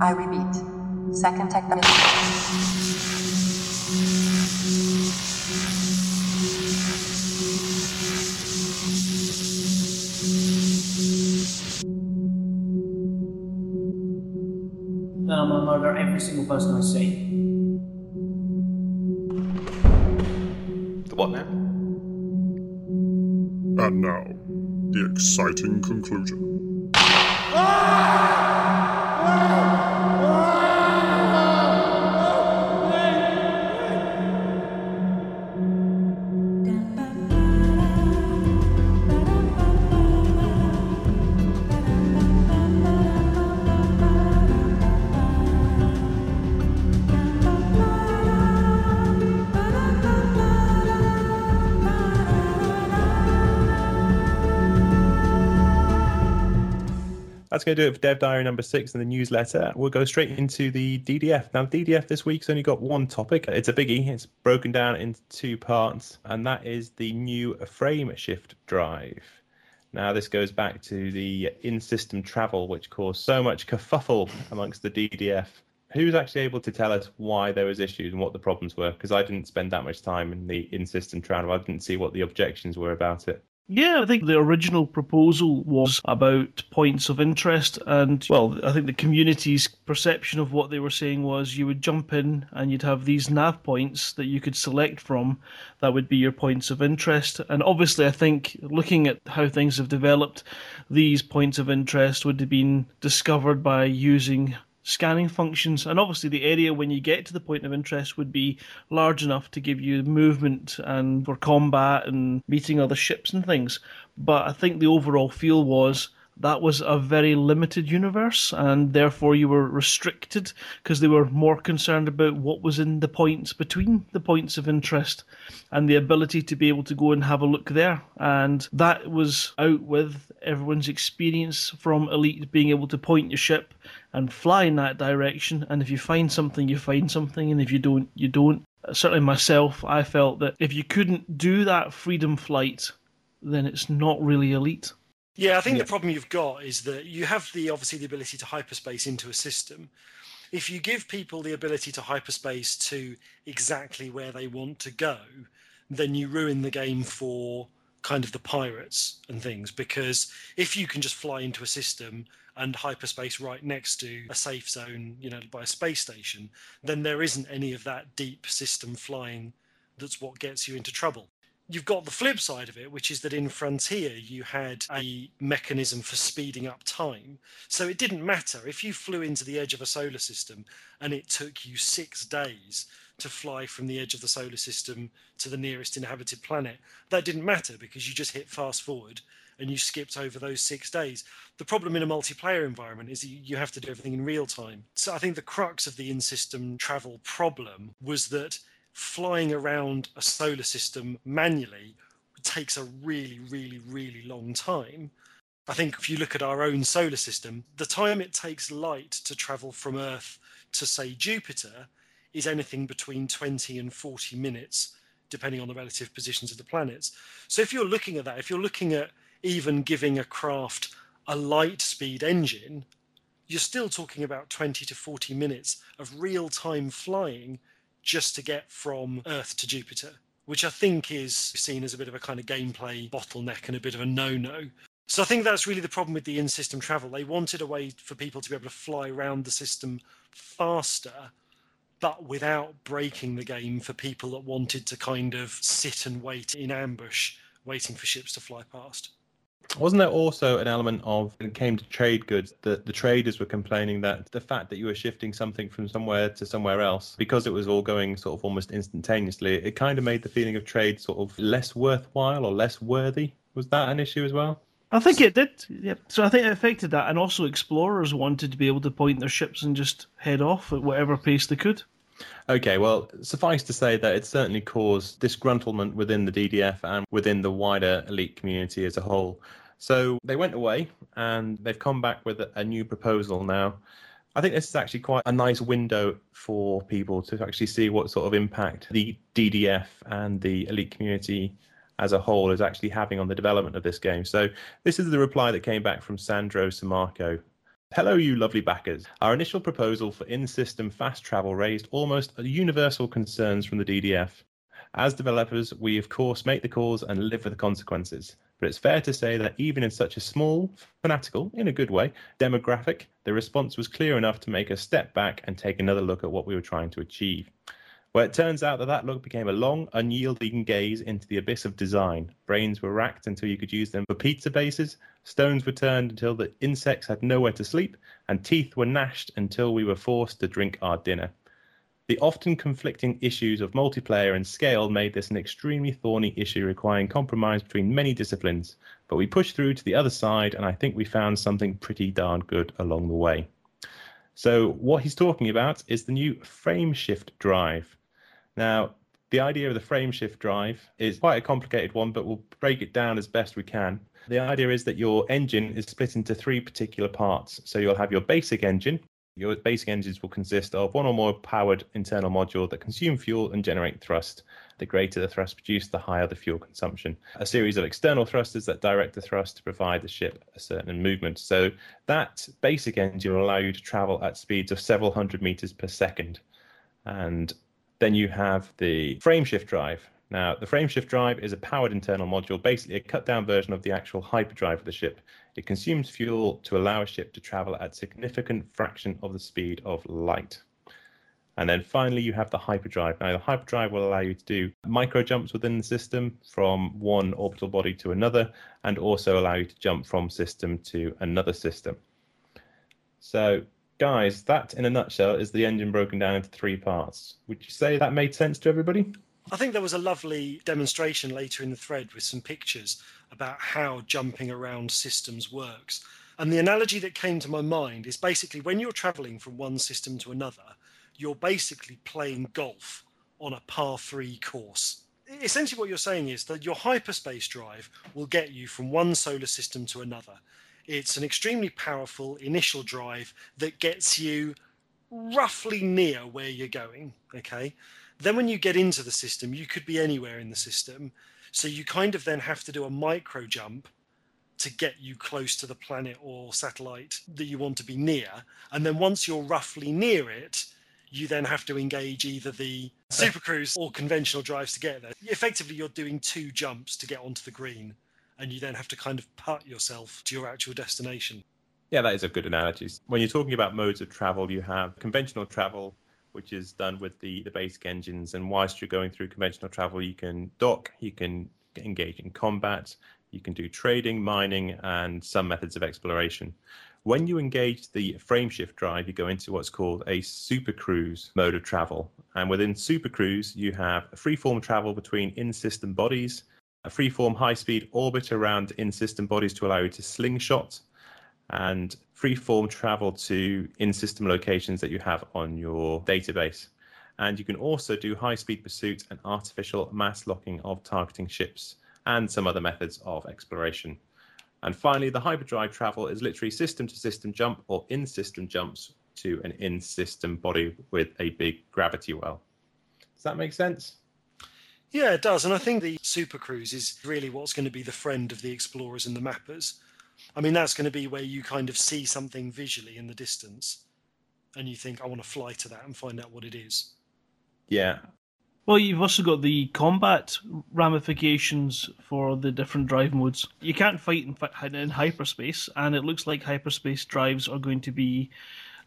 I repeat, second technician. I'm gonna murder every single person I see. The what now? And now, the exciting conclusion. That's going to do it for Dev Diary number six in the newsletter. We'll go straight into the D D F. Now, the D D F this week's only got one topic. It's a biggie. It's broken down into two parts, and that is the new frame shift drive. Now, this goes back to the in-system travel, which caused so much kerfuffle amongst the D D F. Who's actually able to tell us why there was issues and what the problems were? Because I didn't spend that much time in the in-system travel. I didn't see what the objections were about it. Yeah, I think the original proposal was about points of interest, and, well, I think the community's perception of what they were saying was you would jump in and you'd have these nav points that you could select from that would be your points of interest. And obviously, I think, looking at how things have developed, these points of interest would have been discovered by using scanning functions, and obviously the area when you get to the point of interest would be large enough to give you movement and for combat and meeting other ships and things. But I think the overall feel was that was a very limited universe, and therefore you were restricted because they were more concerned about what was in the points between the points of interest and the ability to be able to go and have a look there. And that was out with everyone's experience from Elite being able to point your ship and fly in that direction, and if you find something, you find something, and if you don't, you don't. Certainly myself, I felt that if you couldn't do that freedom flight, then it's not really Elite. Yeah, I think yeah. the problem you've got is that you have the obviously the ability to hyperspace into a system. If you give people the ability to hyperspace to exactly where they want to go, then you ruin the game for kind of the pirates and things, because if you can just fly into a system and hyperspace right next to a safe zone, you know, by a space station, then there isn't any of that deep system flying that's what gets you into trouble. You've got the flip side of it, which is that in Frontier, you had a mechanism for speeding up time. So it didn't matter if you flew into the edge of a solar system and it took you six days to fly from the edge of the solar system to the nearest inhabited planet. That didn't matter because you just hit fast forward and you skipped over those six days. The problem in a multiplayer environment is that you have to do everything in real time. So I think the crux of the in-system travel problem was that flying around a solar system manually takes a really, really, really long time. I think if you look at our own solar system, the time it takes light to travel from Earth to, say, Jupiter is anything between twenty and forty minutes, depending on the relative positions of the planets. So if you're looking at that, if you're looking at even giving a craft a light speed engine, you're still talking about twenty to forty minutes of real-time flying just to get from Earth to Jupiter, which I think is seen as a bit of a kind of gameplay bottleneck and a bit of a no-no. So I think that's really the problem with the in-system travel. They wanted a way for people to be able to fly around the system faster, but without breaking the game for people that wanted to kind of sit and wait in ambush, waiting for ships to fly past. Wasn't there also an element of, when it came to trade goods, that the traders were complaining that the fact that you were shifting something from somewhere to somewhere else, because it was all going sort of almost instantaneously, it kind of made the feeling of trade sort of less worthwhile or less worthy? Was that an issue as well? I think it did, yeah. So I think it affected that, and also explorers wanted to be able to point their ships and just head off at whatever pace they could. Okay, well, suffice to say that it certainly caused disgruntlement within the D D F and within the wider Elite community as a whole. So they went away, and they've come back with a new proposal now. I think this is actually quite a nice window for people to actually see what sort of impact the D D F and the Elite community as a whole is actually having on the development of this game. So this is the reply that came back from Sandro Samarco. Hello, you lovely backers. Our initial proposal for in-system fast travel raised almost universal concerns from the D D F. As developers, we of course make the calls and live with the consequences. But it's fair to say that even in such a small, fanatical, in a good way, demographic, the response was clear enough to make us step back and take another look at what we were trying to achieve. Well, it turns out that that look became a long, unyielding gaze into the abyss of design. Brains were racked until you could use them for pizza bases, stones were turned until the insects had nowhere to sleep, and teeth were gnashed until we were forced to drink our dinner. The often conflicting issues of multiplayer and scale made this an extremely thorny issue requiring compromise between many disciplines, but we pushed through to the other side, and I think we found something pretty darn good along the way. So what he's talking about is the new frame shift drive. Now, the idea of the frame shift drive is quite a complicated one, but we'll break it down as best we can. The idea is that your engine is split into three particular parts. So you'll have your basic engine. Your basic engines will consist of one or more powered internal module that consume fuel and generate thrust. The greater the thrust produced, the higher the fuel consumption. A series of external thrusters that direct the thrust to provide the ship a certain movement. So that basic engine will allow you to travel at speeds of several hundred meters per second. And then you have the frame shift drive. Now, the frame shift drive is a powered internal module, basically a cut-down version of the actual hyperdrive of the ship. It consumes fuel to allow a ship to travel at a significant fraction of the speed of light. And then finally, you have the hyperdrive. Now, the hyperdrive will allow you to do micro jumps within the system from one orbital body to another, and also allow you to jump from system to another system. So, guys, that in a nutshell is the engine broken down into three parts. Would you say that made sense to everybody? I think there was a lovely demonstration later in the thread with some pictures about how jumping around systems works. And the analogy that came to my mind is basically when you're traveling from one system to another, you're basically playing golf on a par three course. Essentially what you're saying is that your hyperspace drive will get you from one solar system to another. It's an extremely powerful initial drive that gets you roughly near where you're going, okay? Then when you get into the system, you could be anywhere in the system. So you kind of then have to do a micro jump to get you close to the planet or satellite that you want to be near. And then once you're roughly near it, you then have to engage either the supercruise or conventional drives to get there. Effectively, you're doing two jumps to get onto the green, and you then have to kind of putt yourself to your actual destination. Yeah, that is a good analogy. When you're talking about modes of travel, you have conventional travel, which is done with the, the basic engines. And whilst you're going through conventional travel, you can dock, you can engage in combat, you can do trading, mining, and some methods of exploration. When you engage the frameshift drive, you go into what's called a supercruise mode of travel. And within supercruise, you have freeform travel between in-system bodies, a freeform high-speed orbit around in-system bodies to allow you to slingshot, and freeform travel to in-system locations that you have on your database. And you can also do high-speed pursuit and artificial mass locking of targeting ships and some other methods of exploration. And finally, the hyperdrive travel is literally system-to-system jump or in-system jumps to an in-system body with a big gravity well. Does that make sense? Yeah, it does. And I think the supercruise is really what's going to be the friend of the explorers and the mappers. I mean, that's going to be where you kind of see something visually in the distance and you think, I want to fly to that and find out what it is. Yeah. Well, you've also got the combat ramifications for the different drive modes. You can't fight in, in hyperspace, and it looks like hyperspace drives are going to be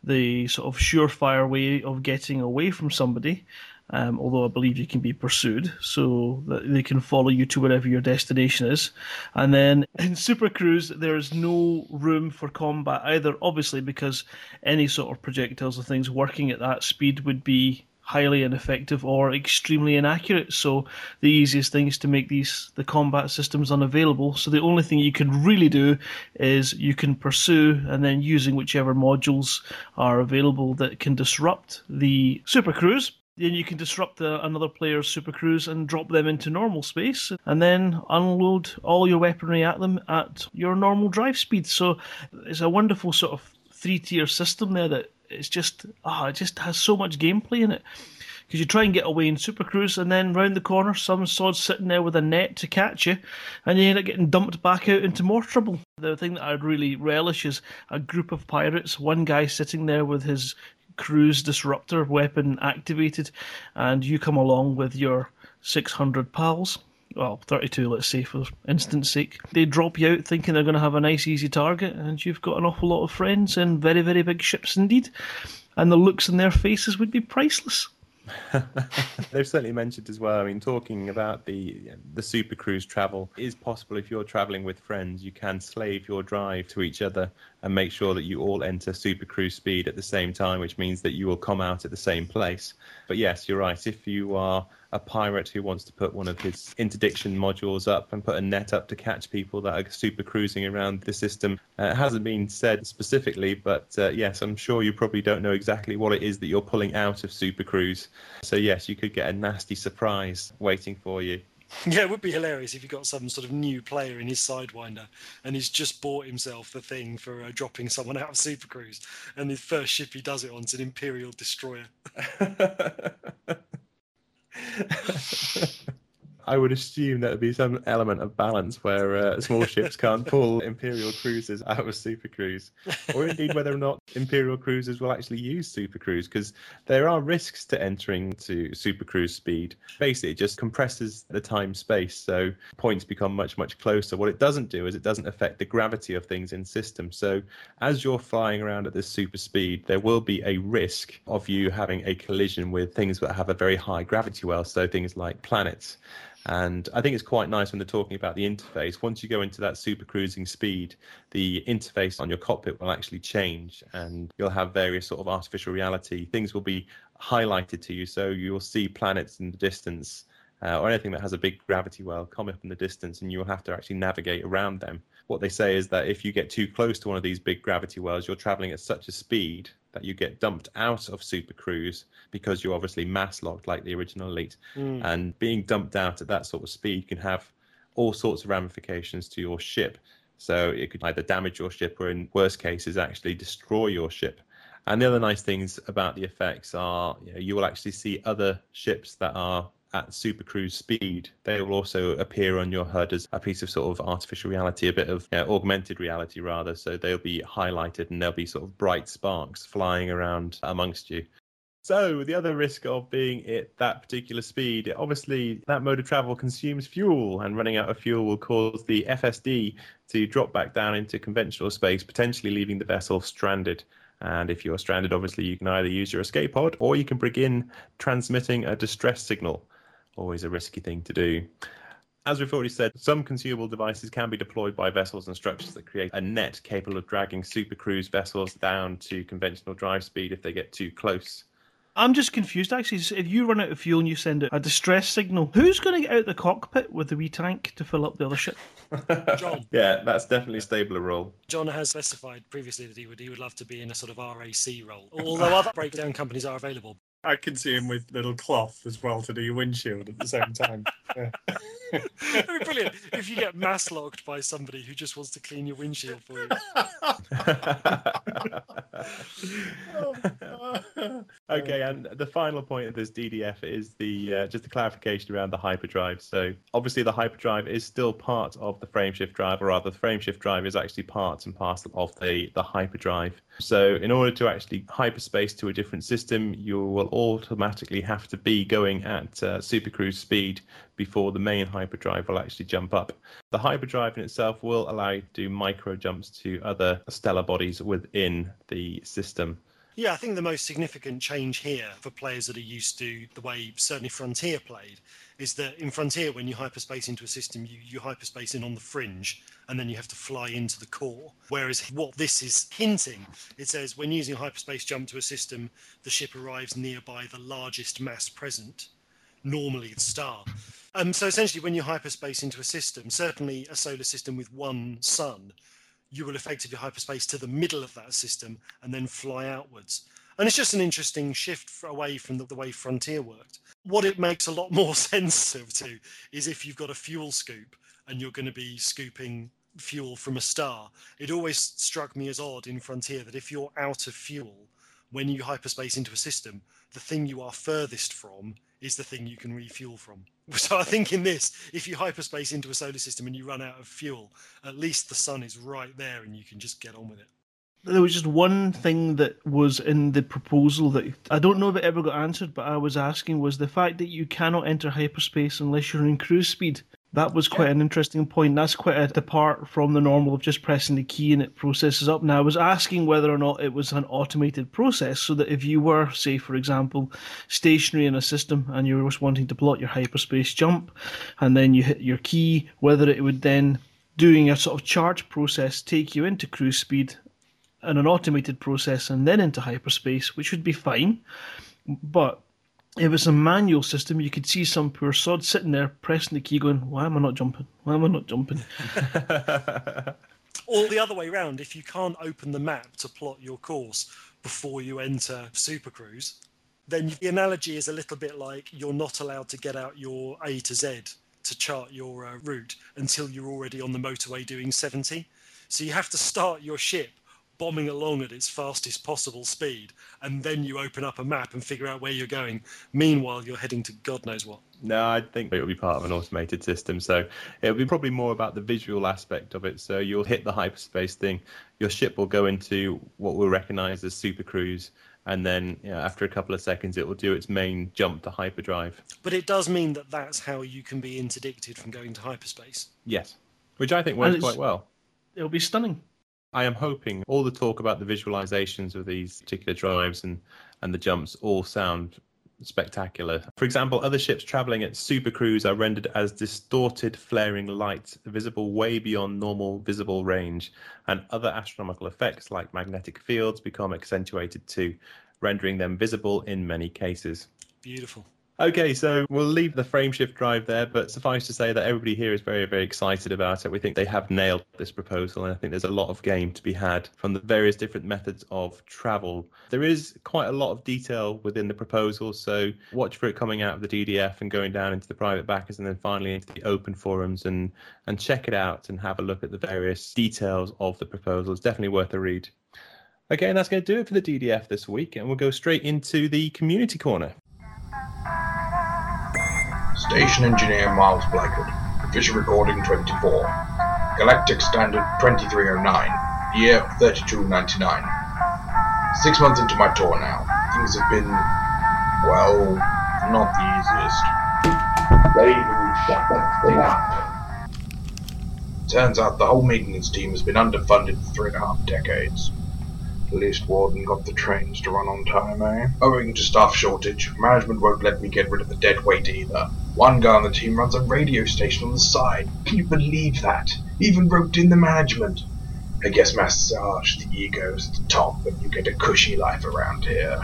the sort of surefire way of getting away from somebody, um, although I believe you can be pursued, so that they can follow you to wherever your destination is. And then in supercruise, there is no room for combat either, obviously, because any sort of projectiles or things working at that speed would be highly ineffective or extremely inaccurate. So the easiest thing is to make these the combat systems unavailable. So the only thing you can really do is you can pursue, and then using whichever modules are available that can disrupt the supercruise, then you can disrupt the, another player's supercruise and drop them into normal space, and then unload all your weaponry at them at your normal drive speed. So it's a wonderful sort of three-tier system there that It's just, ah, oh, it just has so much gameplay in it. Because you try and get away in supercruise, and then round the corner, some sod's sitting there with a net to catch you, and you end up getting dumped back out into more trouble. The thing that I really relish is a group of pirates, one guy sitting there with his cruise disruptor weapon activated, and you come along with your six hundred pals. Well, thirty-two, let's say, for instance sake. They drop you out thinking they're going to have a nice, easy target, and you've got an awful lot of friends and very, very big ships indeed. And the looks in their faces would be priceless. They've certainly mentioned as well, I mean, talking about the the supercruise travel, it is possible if you're travelling with friends, you can slave your drive to each other and make sure that you all enter supercruise speed at the same time, which means that you will come out at the same place. But yes, you're right, if you are a pirate who wants to put one of his interdiction modules up and put a net up to catch people that are super cruising around the system. Uh, it hasn't been said specifically, but uh, yes, I'm sure you probably don't know exactly what it is that you're pulling out of supercruise. So yes, you could get a nasty surprise waiting for you. Yeah, it would be hilarious if you got some sort of new player in his Sidewinder and he's just bought himself the thing for uh, dropping someone out of supercruise, and the first ship he does it on is an Imperial destroyer. I would assume there would be some element of balance where uh, small ships can't pull Imperial cruisers out of supercruise, or indeed whether or not Imperial cruisers will actually use supercruise, because there are risks to entering to supercruise speed. Basically, it just compresses the time space, so points become much, much closer. What it doesn't do is it doesn't affect the gravity of things in system. So as you're flying around at this super speed, there will be a risk of you having a collision with things that have a very high gravity well, so things like planets. And I think it's quite nice when they're talking about the interface. Once you go into that super cruising speed, the interface on your cockpit will actually change, and you'll have various sort of artificial reality. Things will be highlighted to you, so you'll see planets in the distance uh, or anything that has a big gravity well come up in the distance, and you'll have to actually navigate around them. What they say is that if you get too close to one of these big gravity wells, you're traveling at such a speed that you get dumped out of supercruise because you're obviously mass locked like the original Elite. Mm. And being dumped out at that sort of speed can have all sorts of ramifications to your ship. So it could either damage your ship or, in worst cases, actually destroy your ship. And the other nice things about the effects are, you know, you will actually see other ships that are at super cruise speed, they will also appear on your H U D as a piece of sort of artificial reality, a bit of you know, augmented reality rather. So they'll be highlighted and there'll be sort of bright sparks flying around amongst you. So the other risk of being at that particular speed, obviously that mode of travel consumes fuel, and running out of fuel will cause the F S D to drop back down into conventional space, potentially leaving the vessel stranded. And if you're stranded, obviously you can either use your escape pod or you can begin transmitting a distress signal. Always a risky thing to do. As we've already said, some consumable devices can be deployed by vessels and structures that create a net capable of dragging super cruise vessels down to conventional drive speed if they get too close. I'm just confused, actually. If you run out of fuel and you send a distress signal, who's going to get out the cockpit with the wee tank to fill up the other ship? John. Yeah, that's definitely a Stabler role. John has specified previously that he would he would love to be in a sort of R A C role, although other breakdown companies are available. I can see him with little cloth as well to do your windshield at the same time. Yeah. That'd be brilliant if you get mass logged by somebody who just wants to clean your windshield for you. Okay, and the final point of this D D F is the uh, just the clarification around the hyperdrive. So obviously the hyperdrive is still part of the frameshift drive, or rather the frameshift drive is actually part and parcel of the, the hyperdrive. So in order to actually hyperspace to a different system, you will automatically have to be going at uh, supercruise speed before the main hyperdrive will actually jump up. The hyperdrive in itself will allow you to do micro jumps to other stellar bodies within the system. Yeah, I think the most significant change here for players that are used to the way certainly Frontier played is that in Frontier, when you hyperspace into a system, you, you hyperspace in on the fringe and then you have to fly into the core. Whereas what this is hinting, it says when using a hyperspace jump to a system, the ship arrives nearby the largest mass present, normally its star. Um, so essentially when you hyperspace into a system, certainly a solar system with one sun, you will effectively hyperspace to the middle of that system and then fly outwards. And it's just an interesting shift away from the, the way Frontier worked. What it makes a lot more sense to is if you've got a fuel scoop and you're going to be scooping fuel from a star. It always struck me as odd in Frontier that if you're out of fuel, when you hyperspace into a system, the thing you are furthest from is the thing you can refuel from. So I think in this, if you hyperspace into a solar system and you run out of fuel, at least the sun is right there and you can just get on with it. There was just one thing that was in the proposal that I don't know if it ever got answered, but I was asking was the fact that you cannot enter hyperspace unless you're in cruise speed. That was quite an interesting point. That's quite a depart from the normal of just pressing the key and it processes up. Now, I was asking whether or not it was an automated process so that if you were, say, for example, stationary in a system and you were just wanting to plot your hyperspace jump and then you hit your key, whether it would then, doing a sort of charge process, take you into cruise speed and an automated process and then into hyperspace, which would be fine. But if it was a manual system, you could see some poor sod sitting there pressing the key going, why am I not jumping? Why am I not jumping? Or the other way round, if you can't open the map to plot your course before you enter supercruise, then the analogy is a little bit like you're not allowed to get out your A to Z to chart your uh, route until you're already on the motorway doing seventy. So you have to start your ship bombing along at its fastest possible speed, and then you open up a map and figure out where you're going. Meanwhile, you're heading to God knows what. No, I think it'll be part of an automated system, so it'll be probably more about the visual aspect of it. So you'll hit the hyperspace thing, your ship will go into what we'll recognise as supercruise, and then you know, after a couple of seconds it will do its main jump to hyperdrive. But it does mean that that's how you can be interdicted from going to hyperspace. Yes, which I think works quite well. It'll be stunning. I am hoping all the talk about the visualizations of these particular drives and, and the jumps all sound spectacular. For example, other ships traveling at supercruise are rendered as distorted flaring lights visible way beyond normal visible range, and other astronomical effects like magnetic fields become accentuated too, rendering them visible in many cases. Beautiful. Okay, so we'll leave the frameshift drive there, but suffice to say that everybody here is very, very excited about it. We think they have nailed this proposal, and I think there's a lot of game to be had from the various different methods of travel. There is quite a lot of detail within the proposal, so watch for it coming out of the D D F and going down into the private backers and then finally into the open forums, and, and check it out and have a look at the various details of the proposal. It's definitely worth a read. Okay, and that's going to do it for the D D F this week, and we'll go straight into the community corner. Station Engineer Miles Blackwood, Fisher Recording twenty-four, Galactic Standard twenty-three oh nine, Year thirty-two ninety-nine. Six months into my tour now, things have been, well, not the easiest. Ready to shut that thing up. Turns out the whole maintenance team has been underfunded for three and a half decades. At least Warden got the trains to run on time, eh? Owing to staff shortage, management won't let me get rid of the dead weight either. One guy on the team runs a radio station on the side. Can you believe that? Even roped in the management. I guess massage the egos at the top and you get a cushy life around here.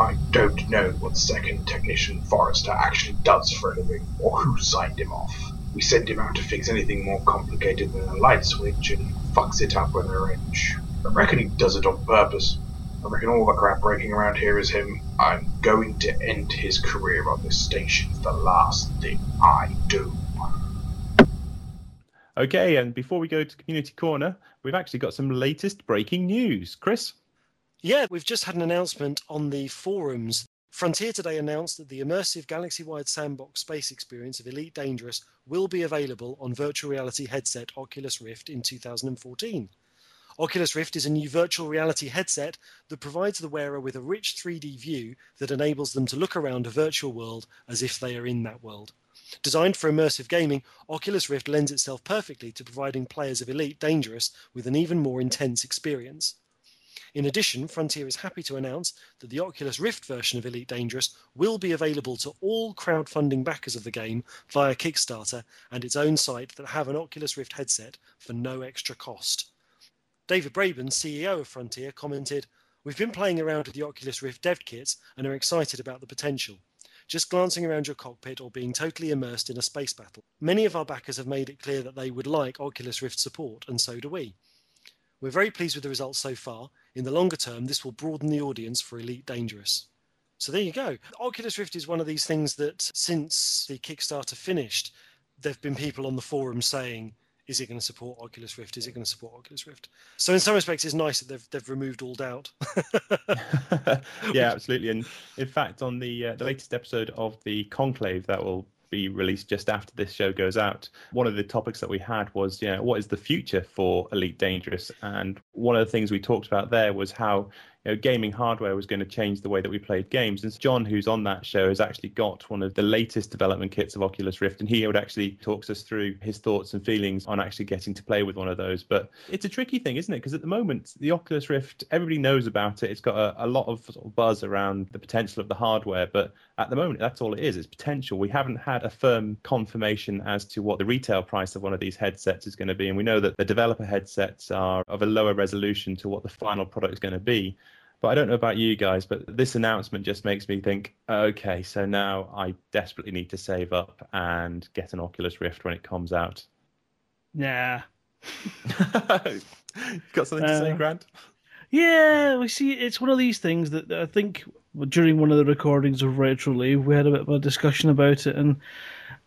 I don't know what second technician Forrester actually does for a living, or who signed him off. We send him out to fix anything more complicated than a light switch and he fucks it up with a wrench. I reckon he does it on purpose. I reckon all the crap breaking around here is him. I'm going to end his career on this station. It's the last thing I do. Okay, and before we go to Community Corner, we've actually got some latest breaking news. Chris? Yeah, we've just had an announcement on the forums. Frontier today announced that the immersive galaxy-wide sandbox space experience of Elite Dangerous will be available on virtual reality headset Oculus Rift in two thousand fourteen. Oculus Rift is a new virtual reality headset that provides the wearer with a rich three D view that enables them to look around a virtual world as if they are in that world. Designed for immersive gaming, Oculus Rift lends itself perfectly to providing players of Elite Dangerous with an even more intense experience. In addition, Frontier is happy to announce that the Oculus Rift version of Elite Dangerous will be available to all crowdfunding backers of the game via Kickstarter and its own site that have an Oculus Rift headset for no extra cost. David Braben, C E O of Frontier, commented, "We've been playing around with the Oculus Rift dev kits and are excited about the potential. Just glancing around your cockpit or being totally immersed in a space battle. Many of our backers have made it clear that they would like Oculus Rift support, and so do we. We're very pleased with the results so far. In the longer term, this will broaden the audience for Elite Dangerous." So there you go. Oculus Rift is one of these things that, since the Kickstarter finished, there have been people on the forum saying, is it going to support Oculus Rift? Is it going to support Oculus Rift? So in some respects, it's nice that they've they've removed all doubt. Yeah, absolutely. And in fact, on the uh, the latest episode of the Conclave that will be released just after this show goes out, one of the topics that we had was, you know, what is the future for Elite Dangerous? And one of the things we talked about there was how, you know, gaming hardware was going to change the way that we played games. And John, who's on that show, has actually got one of the latest development kits of Oculus Rift, and he would actually talks us through his thoughts and feelings on actually getting to play with one of those. But it's a tricky thing, isn't it? Because at the moment, the Oculus Rift, everybody knows about it. It's got a, a lot of, sort of buzz around the potential of the hardware. But at the moment, that's all it is. It's potential. We haven't had a firm confirmation as to what the retail price of one of these headsets is going to be. And we know that the developer headsets are of a lower resolution to what the final product is going to be. But I don't know about you guys, but this announcement just makes me think, okay, so now I desperately need to save up and get an Oculus Rift when it comes out. Nah. You've got something uh, to say, Grant? Yeah, we see, it's one of these things that I think during one of the recordings of Retro Lave, we had a bit of a discussion about it. And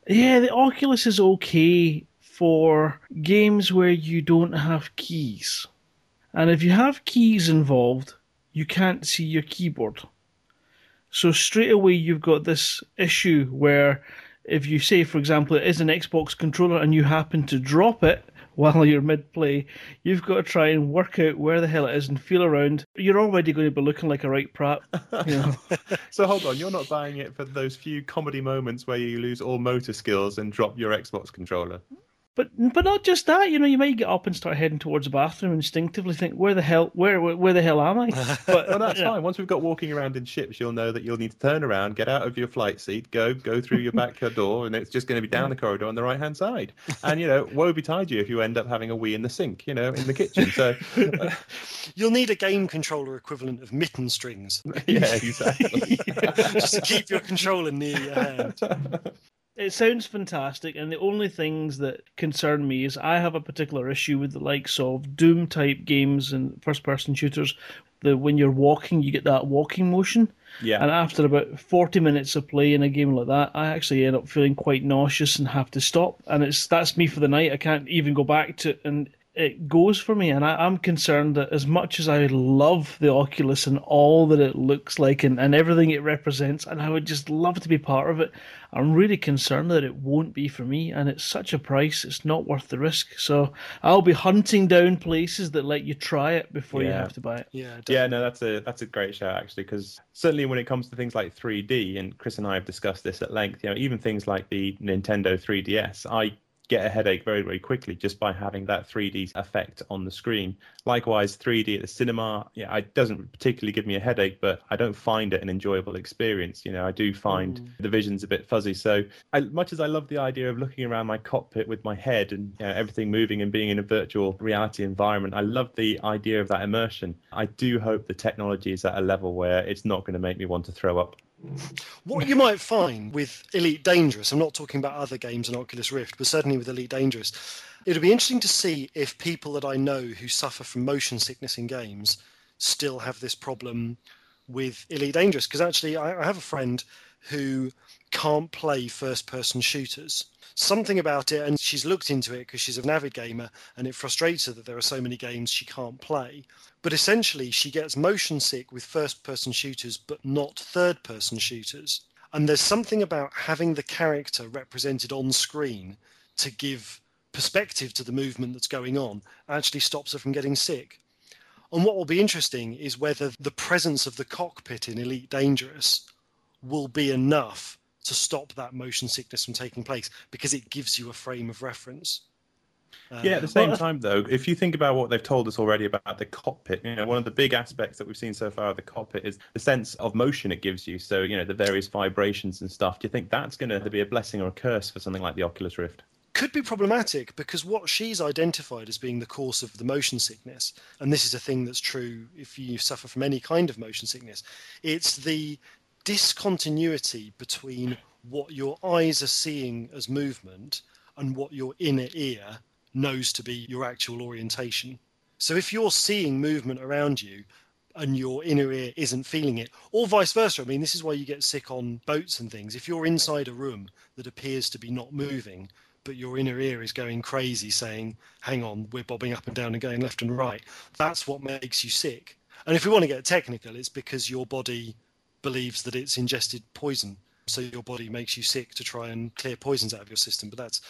yeah, the Oculus is okay for games where you don't have keys. And if you have keys involved, you can't see your keyboard. So straight away you've got this issue where if you say, for example, it is an Xbox controller and you happen to drop it while you're mid-play, you've got to try and work out where the hell it is and feel around. You're already going to be looking like a right prat. You know? So hold on, you're not buying it for those few comedy moments where you lose all motor skills and drop your Xbox controller? But but not just that, you know, you might get up and start heading towards the bathroom and instinctively think, where the hell, where where, where the hell am I? But well, that's yeah. fine. Once we've got walking around in ships, you'll know that you'll need to turn around, get out of your flight seat, go go through your back door, and it's just going to be down the corridor on the right hand side. And you know, woe betide you if you end up having a wee in the sink, you know, in the kitchen. So uh... you'll need a game controller equivalent of mitten strings. Yeah, exactly. Just to keep your controller near your hand. It sounds fantastic, and the only things that concern me is I have a particular issue with the likes of Doom-type games and first-person shooters. The, when you're walking, you get that walking motion. Yeah. And after about forty minutes of play in a game like that, I actually end up feeling quite nauseous and have to stop. And it's that's me for the night. I can't even go back to it. And it goes for me. And I, I'm concerned that as much as I love the Oculus and all that it looks like and, and everything it represents, and I would just love to be part of it, I'm really concerned that it won't be for me. And it's such a price, it's not worth the risk. So I'll be hunting down places that let you try it before yeah. you have to buy it. Yeah, definitely. yeah, no, that's a that's a great shout, actually, because certainly when it comes to things like three D, and Chris and I have discussed this at length, you know, even things like the Nintendo three D S, I get a headache very, very quickly just by having that three D effect on the screen. Likewise, three D at the cinema, yeah, it doesn't particularly give me a headache, but I don't find it an enjoyable experience. You know, I do find mm. the vision's a bit fuzzy. So I, much as I love the idea of looking around my cockpit with my head and you know, everything moving and being in a virtual reality environment, I love the idea of that immersion. I do hope the technology is at a level where it's not going to make me want to throw up. What you might find with Elite Dangerous, I'm not talking about other games on Oculus Rift, but certainly with Elite Dangerous, it'll be interesting to see if people that I know who suffer from motion sickness in games still have this problem with Elite Dangerous. Because actually, I, I have a friend who can't play first-person shooters. Something about it, and she's looked into it because she's an avid gamer, and it frustrates her that there are so many games she can't play. But essentially, she gets motion sick with first-person shooters, but not third-person shooters. And there's something about having the character represented on screen to give perspective to the movement that's going on actually stops her from getting sick. And what will be interesting is whether the presence of the cockpit in Elite Dangerous will be enough to stop that motion sickness from taking place, because it gives you a frame of reference. Uh, yeah, at the same time, though, if you think about what they've told us already about the cockpit, you know, one of the big aspects that we've seen so far of the cockpit is the sense of motion it gives you. So, you know, the various vibrations and stuff. Do you think that's going to be a blessing or a curse for something like the Oculus Rift? Could be problematic, because what she's identified as being the cause of the motion sickness, and this is a thing that's true if you suffer from any kind of motion sickness, it's the discontinuity between what your eyes are seeing as movement and what your inner ear knows to be your actual orientation. So if you're seeing movement around you and your inner ear isn't feeling it, or vice versa, I mean, this is why you get sick on boats and things. If you're inside a room that appears to be not moving, but your inner ear is going crazy saying, hang on, we're bobbing up and down and going left and right, that's what makes you sick. And if we want to get technical, it's because your body believes that it's ingested poison, so your body makes you sick to try and clear poisons out of your system. But that's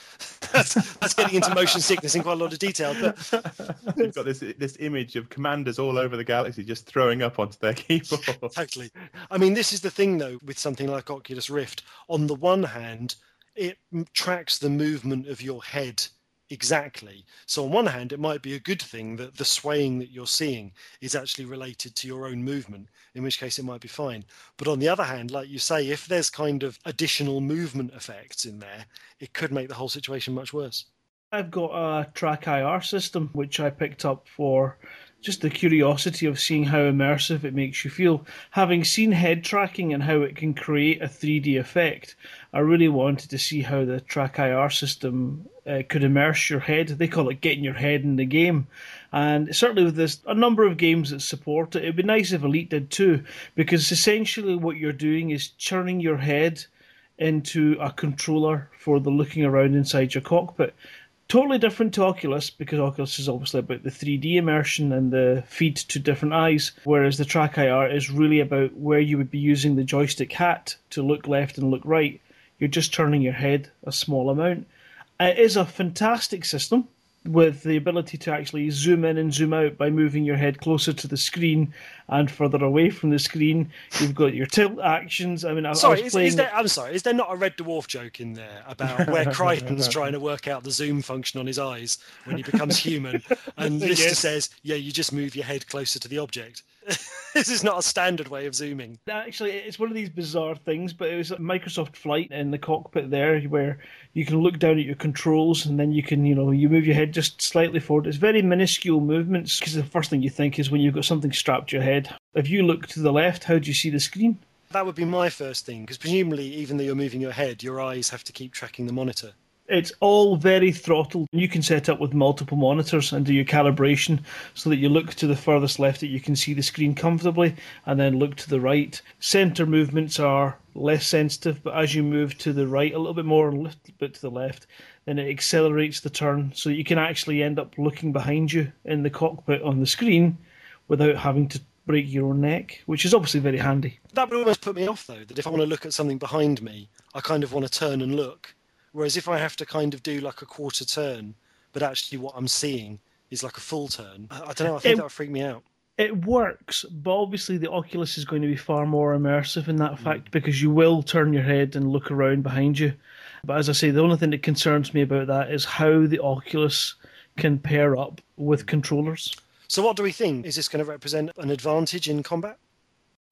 that's that's getting into motion sickness in quite a lot of detail. But you've got this this image of commanders all over the galaxy just throwing up onto their keyboard. Totally. I mean, this is the thing, though, with something like Oculus Rift. On the one hand, it tracks the movement of your head exactly. So on one hand, it might be a good thing that the swaying that you're seeing is actually related to your own movement, in which case it might be fine. But on the other hand, like you say, if there's kind of additional movement effects in there, it could make the whole situation much worse. I've got a TrackIR system, which I picked up for just the curiosity of seeing how immersive it makes you feel. Having seen head tracking and how it can create a three D effect, I really wanted to see how the TrackIR system uh, could immerse your head. They call it getting your head in the game. And certainly with this, a number of games that support it, it'd be nice if Elite did too, because essentially what you're doing is churning your head into a controller for the looking around inside your cockpit. Totally different to Oculus, because Oculus is obviously about the three D immersion and the feed to different eyes, whereas the TrackIR is really about where you would be using the joystick hat to look left and look right. You're just turning your head a small amount. It is a fantastic system, with the ability to actually zoom in and zoom out by moving your head closer to the screen and further away from the screen. You've got your tilt actions. I mean, I, sorry, I was playing... is, is there, I'm sorry, is there not a Red Dwarf joke in there about where Crichton's trying to work out the zoom function on his eyes when he becomes human, and Lister yes. says, yeah, you just move your head closer to the object? This is not a standard way of zooming. Actually, it's one of these bizarre things, but it was a Microsoft Flight in the cockpit there where you can look down at your controls and then you can, you know, you move your head just slightly forward. It's very minuscule movements, because the first thing you think is when you've got something strapped to your head. If you look to the left, how do you see the screen? That would be my first thing, because presumably even though you're moving your head, your eyes have to keep tracking the monitor. It's all very throttled. You can set up with multiple monitors and do your calibration so that you look to the furthest left that you can see the screen comfortably, and then look to the right. Center movements are less sensitive, but as you move to the right a little bit more and a little bit to the left, and it accelerates the turn so that you can actually end up looking behind you in the cockpit on the screen without having to break your own neck, which is obviously very handy. That would almost put me off, though, that if I want to look at something behind me, I kind of want to turn and look, whereas if I have to kind of do like a quarter turn, but actually what I'm seeing is like a full turn, I don't know, I think it, that would freak me out. It works, but obviously the Oculus is going to be far more immersive in that mm. fact, because you will turn your head and look around behind you. But as I say, the only thing that concerns me about that is how the Oculus can pair up with controllers. So what do we think? Is this going to represent an advantage in combat?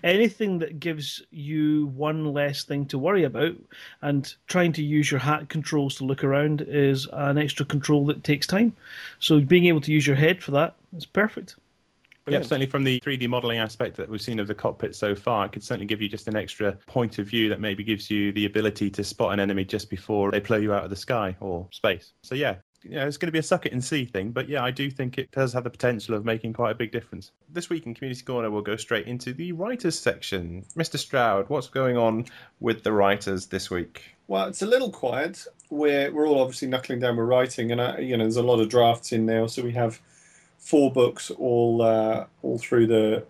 Anything that gives you one less thing to worry about, and trying to use your hat controls to look around is an extra control that takes time. So being able to use your head for that is perfect. Yeah, certainly from the three D modelling aspect that we've seen of the cockpit so far, it could certainly give you just an extra point of view that maybe gives you the ability to spot an enemy just before they blow you out of the sky or space. So yeah, you know, it's going to be a suck it and see thing, but yeah, I do think it does have the potential of making quite a big difference. This week in Community Corner, we'll go straight into the writers section. Mister Stroud, what's going on with the writers this week? Well, it's a little quiet. We're, we're all obviously knuckling down with writing, and I, you know, there's a lot of drafts in now, so we have four books all uh, all through the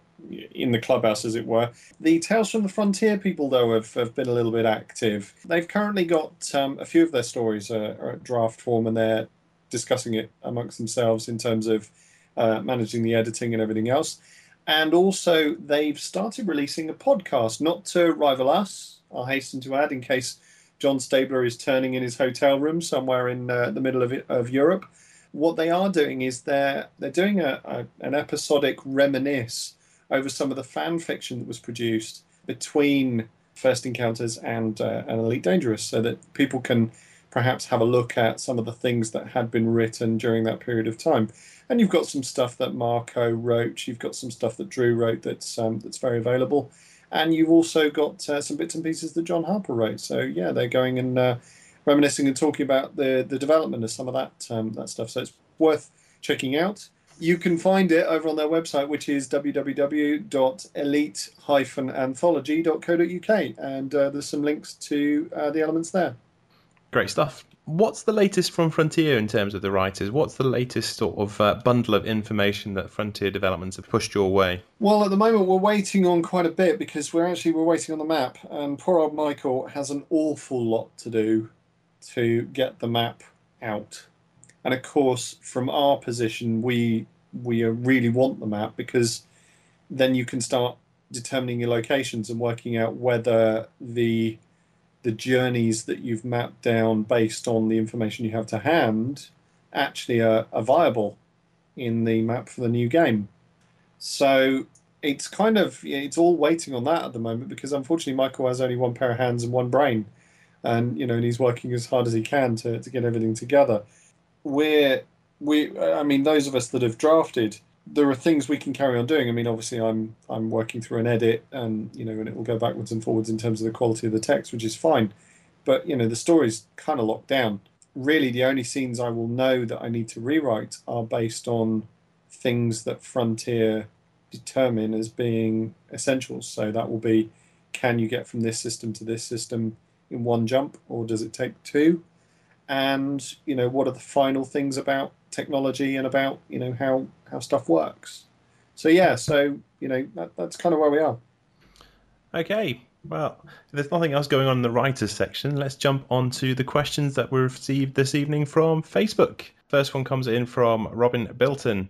in the clubhouse, as it were. The Tales from the Frontier people, though, have, have been a little bit active. They've currently got um, a few of their stories uh, are at draft form, and they're discussing it amongst themselves in terms of uh, managing the editing and everything else. And also, they've started releasing a podcast, not to rival us, I'll hasten to add, in case John Stabler is turning in his hotel room somewhere in uh, the middle of, of Europe. What they are doing is they're they're doing a, a an episodic reminisce over some of the fan fiction that was produced between First Encounters and, uh, and Elite Dangerous, so that people can perhaps have a look at some of the things that had been written during that period of time. And you've got some stuff that Marco wrote, you've got some stuff that Drew wrote that's um, that's very available, and you've also got uh, some bits and pieces that John Harper wrote. So yeah, they're going and uh, reminiscing and talking about the, the development of some of that um, that stuff. So it's worth checking out. You can find it over on their website, which is w w w dot elite dash anthology dot co dot u k, and uh, there's some links to uh, the elements there. Great stuff. What's the latest from Frontier in terms of the writers? What's the latest sort of uh, bundle of information that Frontier developments have pushed your way? Well, at the moment, we're waiting on quite a bit, because we're actually we're waiting on the map. And poor old Michael has an awful lot to do to get the map out. And of course, from our position, we we really want the map, because then you can start determining your locations and working out whether the the journeys that you've mapped down based on the information you have to hand actually are, are viable in the map for the new game. So it's kind of, it's all waiting on that at the moment, because unfortunately Michael has only one pair of hands and one brain, and you know, and he's working as hard as he can to, to get everything together. We're, we, I mean, those of us that have drafted, there are things we can carry on doing. I mean, obviously, I'm I'm working through an edit, and you know, and it will go backwards and forwards in terms of the quality of the text, which is fine. But you know, the story's kind of locked down. Really, the only scenes I will know that I need to rewrite are based on things that Frontier determine as being essentials. So that will be, can you get from this system to this system in one jump, or does it take two? And, you know, what are the final things about technology and about, you know, how, how stuff works? So, yeah, so, you know, that, that's kind of where we are. Okay. Well, there's nothing else going on in the writers section. Let's jump on to the questions that we received this evening from Facebook. First one comes in from Robin Bilton.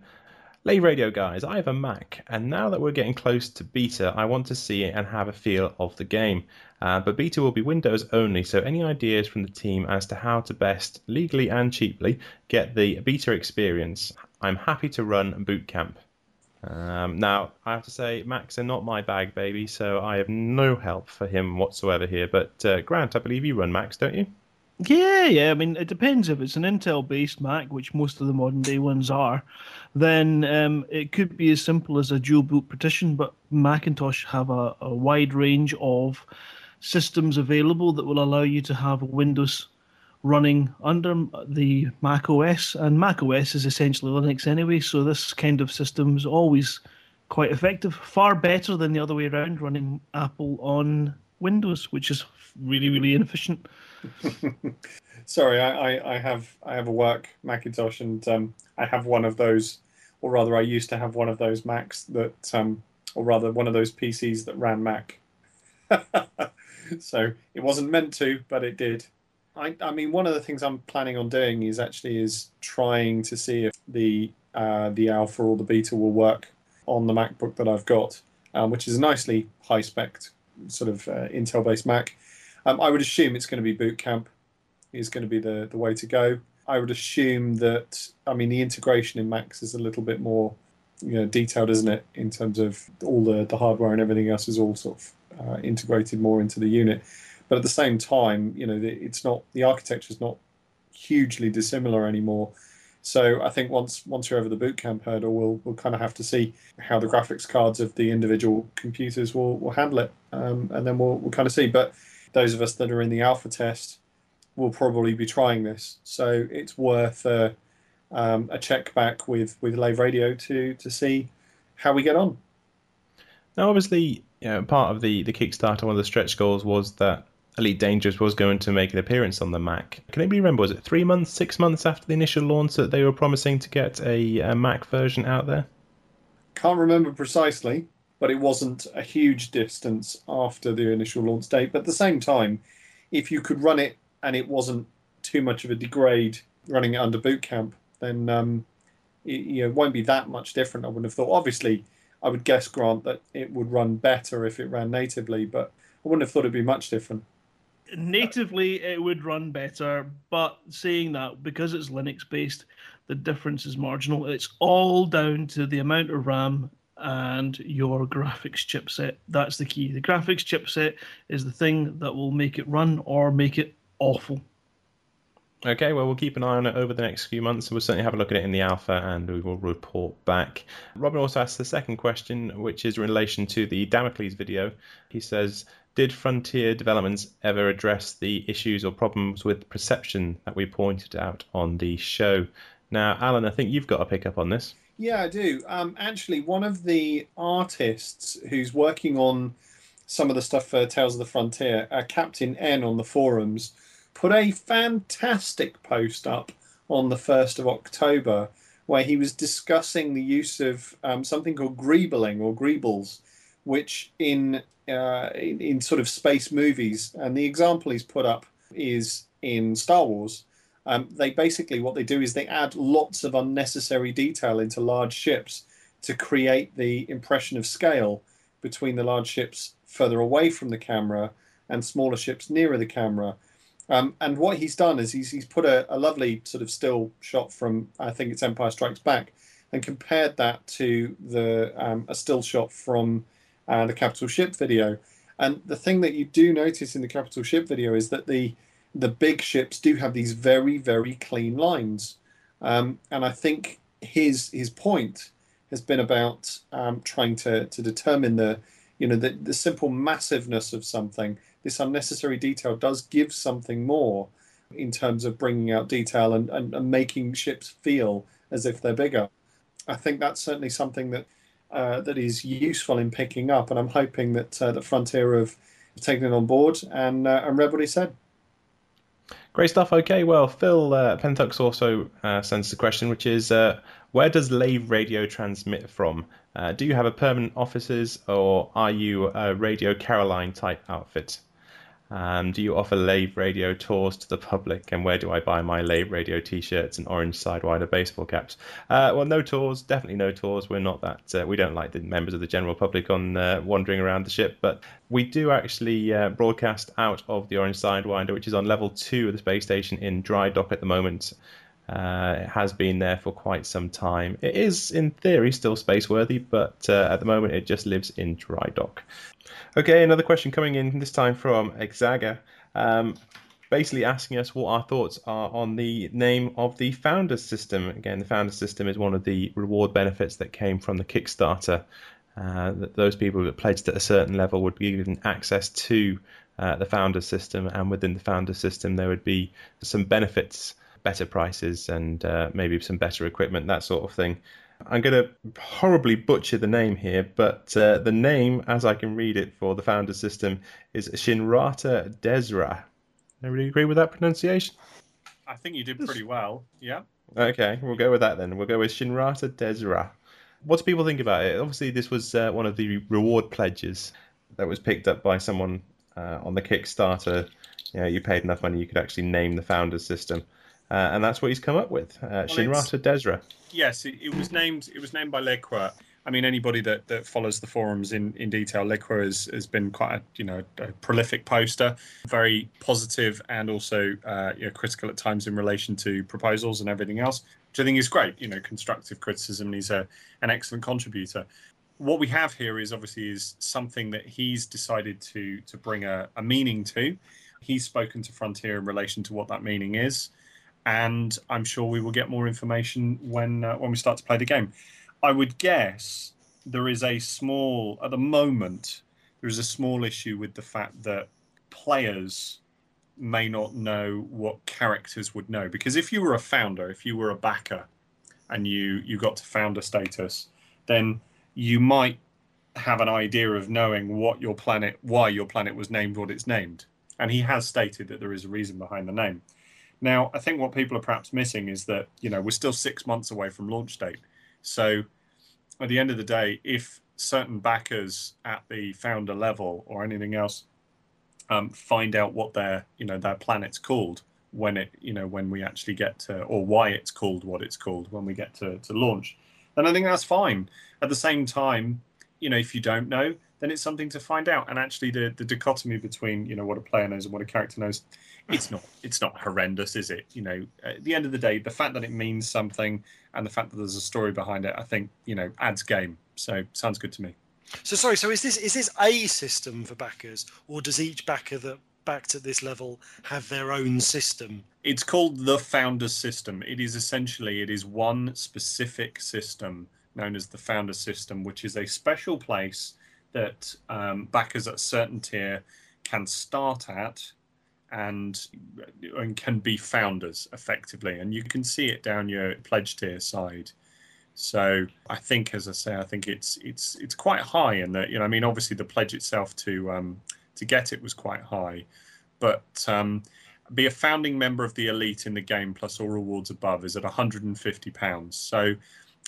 Lave Radio, guys, I have a Mac, and now that we're getting close to beta, I want to see it and have a feel of the game. Uh, but beta will be Windows only, so any ideas from the team as to how to best, legally and cheaply, get the beta experience? I'm happy to run boot camp. Um, now, I have to say, Macs are not my bag, baby, so I have no help for him whatsoever here. But uh, Grant, I believe you run Macs, don't you? Yeah, yeah. I mean, it depends. If it's an Intel-based Mac, which most of the modern-day ones are, then um, it could be as simple as a dual-boot partition, but Macintosh have a, a wide range of systems available that will allow you to have Windows running under the Mac O S, and Mac O S is essentially Linux anyway, so this kind of system is always quite effective, far better than the other way around, running Apple on Windows, which is really, really inefficient. Sorry, I, I, I have I have a work Macintosh, and um, I have one of those, or rather, I used to have one of those Macs that, um, or rather, one of those P Cs that ran Mac. So it wasn't meant to, but it did. I, I mean, one of the things I'm planning on doing is actually is trying to see if the uh, the alpha or the beta will work on the MacBook that I've got, um, which is a nicely high-spec sort of uh, Intel-based Mac. Um, I would assume it's going to be boot camp is going to be the, the way to go. I would assume that, I mean, the integration in Macs is a little bit more, you know, detailed, isn't it, in terms of all the, the hardware and everything else is all sort of uh, integrated more into the unit. But at the same time, you know, it's not, the architecture is not hugely dissimilar anymore. So I think once once you're over the boot camp hurdle, we'll we'll kind of have to see how the graphics cards of the individual computers will, will handle it, um, and then we'll we'll kind of see. But those of us that are in the alpha test will probably be trying this, so it's worth uh, um, a check back with with Lave Radio to to see how we get on. Now, obviously, you know, part of the the Kickstarter, one of the stretch goals was that Elite Dangerous was going to make an appearance on the Mac. Can anybody remember, was it three months, six months after the initial launch that they were promising to get a, a Mac version out there? Can't remember precisely, but it wasn't a huge distance after the initial launch date. But at the same time, if you could run it and it wasn't too much of a degrade running it under boot camp, then um, it, you know, it won't be that much different, I wouldn't have thought. Obviously, I would guess, Grant, that it would run better if it ran natively, but I wouldn't have thought it'd be much different. Natively, it would run better, but saying that, because it's Linux-based, the difference is marginal. It's all down to the amount of RAM and your graphics chipset. That's the key. The graphics chipset is the thing that will make it run or make it awful. Okay, well, we'll keep an eye on it over the next few months. We'll certainly have a look at it in the alpha, and we will report back. Robin also asked the second question, which is in relation to the Damocles video. He says, did Frontier developments ever address the issues or problems with perception that we pointed out on the show? Now, Alan, I think you've got a pickup on this. Yeah, I do. Um, actually, one of the artists who's working on some of the stuff for Tales of the Frontier, uh, Captain N on the forums, put a fantastic post up on the first of October where he was discussing the use of um, something called greebling or greebles, which in... Uh, in, in sort of space movies, and the example he's put up is in Star Wars. Um, they basically, what they do is they add lots of unnecessary detail into large ships to create the impression of scale between the large ships further away from the camera and smaller ships nearer the camera. Um, and what he's done is he's, he's put a, a lovely sort of still shot from, I think it's Empire Strikes Back, and compared that to the um, a still shot from Uh, the capital ship video. And the thing that you do notice in the capital ship video is that the the big ships do have these very, very clean lines. Um, and I think his his point has been about um, trying to to determine the you know the, the simple massiveness of something. This unnecessary detail does give something more in terms of bringing out detail and, and, and making ships feel as if they're bigger. I think that's certainly something that Uh, that is useful in picking up, and I'm hoping that uh, the Frontier have taken it on board and, uh, and read what he said. Great stuff. Okay, well, Phil uh, Pentux also uh, sends the question, which is, uh, where does Lave Radio transmit from? Uh, do you have a permanent offices, or are you a Radio Caroline type outfit? Um, do you offer Lave Radio tours to the public, and where do I buy my Lave Radio t-shirts and orange Sidewinder baseball caps? Uh, well, no tours, definitely no tours. We're not that, uh, we don't like the members of the general public on uh, wandering around the ship, but we do actually uh, broadcast out of the Orange Sidewinder, which is on level two of the space station in dry dock at the moment. Uh, it has been there for quite some time. It is, in theory, still space-worthy, but uh, at the moment it just lives in dry dock. Okay, another question coming in, this time from Exaga, um, basically asking us what our thoughts are on the name of the Founders System. Again, the Founders System is one of the reward benefits that came from the Kickstarter, uh, that those people that pledged at a certain level would be given access to uh, the Founders System, and within the Founders System there would be some benefits, better prices and uh, maybe some better equipment, that sort of thing. I'm going to horribly butcher the name here, but uh, the name, as I can read it for the Founders System, is Shinrata Desra. Everybody agree with that pronunciation? I think you did pretty well. Yeah. Okay, we'll go with that then. We'll go with Shinrata Desra. What do people think about it? Obviously, this was uh, one of the reward pledges that was picked up by someone uh, on the Kickstarter. You know, you paid enough money, you could actually name the founder's system. Uh, and that's what he's come up with, uh, well, Shinrata Desra. Yes, it, it was named It was named by Lequa. I mean, anybody that, that follows the forums in, in detail, Lequa has, has been quite a, you know, a prolific poster, very positive and also uh, you know, critical at times in relation to proposals and everything else, which I think is great, you know, constructive criticism, and he's a, an excellent contributor. What we have here is obviously is something that he's decided to, to bring a, a meaning to. He's spoken to Frontier in relation to what that meaning is, and I'm sure we will get more information when uh, when we start to play the game. I would guess there is a small, at the moment, there is a small issue with the fact that players may not know what characters would know. Because if you were a founder, if you were a backer, and you, you got to founder status, then you might have an idea of knowing what your planet, why your planet was named what it's named. And he has stated that there is a reason behind the name. Now, I think what people are perhaps missing is that, you know, we're still six months away from launch date. So at the end of the day, if certain backers at the founder level or anything else um, find out what their, you know, their planet's called when it, you know, when we actually get to, or why it's called what it's called when we get to, to launch, then I think that's fine. At the same time, you know, if you don't know, then it's something to find out. And actually the, the dichotomy between, you know, what a player knows and what a character knows, it's not it's not horrendous, is it? You know, at the end of the day, the fact that it means something and the fact that there's a story behind it, I think, you know, adds game. So sounds good to me. So sorry, so is this is this a system for backers, or does each backer that backed at this level have their own system? It's called the Founder's System. It is essentially it is one specific system known as the Founder's System, which is a special place that um, backers at a certain tier can start at. And, and can be founders effectively, and you can see it down your pledge tier side. So I think, as I say, I think it's it's it's quite high in that, you know, I mean, obviously the pledge itself to um, to get it was quite high, but um, be a founding member of the elite in the game plus all rewards above is at one hundred and fifty pounds. So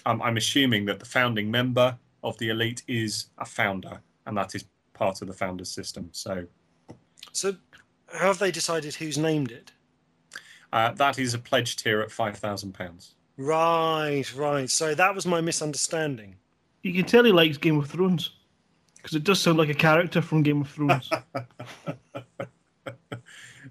um, I'm assuming that the founding member of the elite is a founder, and that is part of the founder's system. So, so. How have they decided who's named it? Uh, that is a pledge tier at five thousand pounds. Right, right. So that was my misunderstanding. You can tell he likes Game of Thrones, because it does sound like a character from Game of Thrones.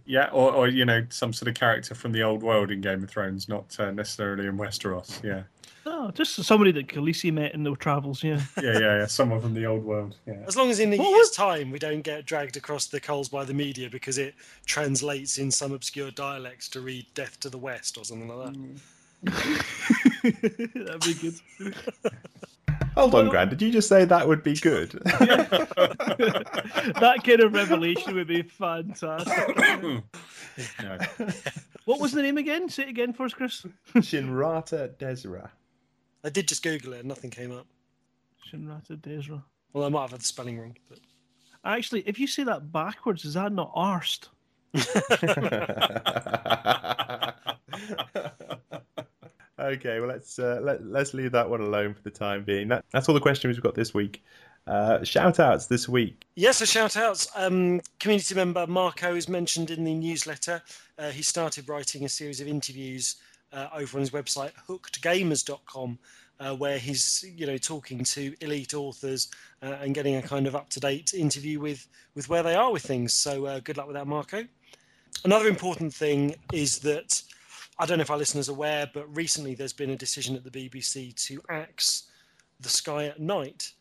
Yeah, or, or, you know, some sort of character from the old world in Game of Thrones, not uh, necessarily in Westeros, yeah. Oh, just somebody that Khaleesi met in their travels, yeah. yeah, yeah, yeah, someone from the old world, yeah. As long as in a what year's was... time we don't get dragged across the coals by the media because it translates in some obscure dialects to read Death to the West or something like that. Mm. That'd be good. Hold on, Grant, did you just say that would be good? That kind of revelation would be fantastic. No. What was the name again? Say it again for us, Chris. Shinrata Desra. I did just Google it and nothing came up. Shinrata Desra. Well, I might have had the spelling wrong. But... Actually, if you say that backwards, is that not arsed? Okay, well, let's uh, let, let's leave that one alone for the time being. That, that's all the questions we've got this week. Uh, shout-outs this week. Yes, yeah, so shout-outs. Um, community member Marco is mentioned in the newsletter. Uh, he started writing a series of interviews Uh, over on his website hooked gamers dot com, uh, where he's, you know, talking to elite authors uh, and getting a kind of up-to-date interview with with where they are with things. So uh, good luck with that, Marco. Another important thing is that, I don't know if our listeners are aware, but recently there's been a decision at the B B C to axe the Sky at Night,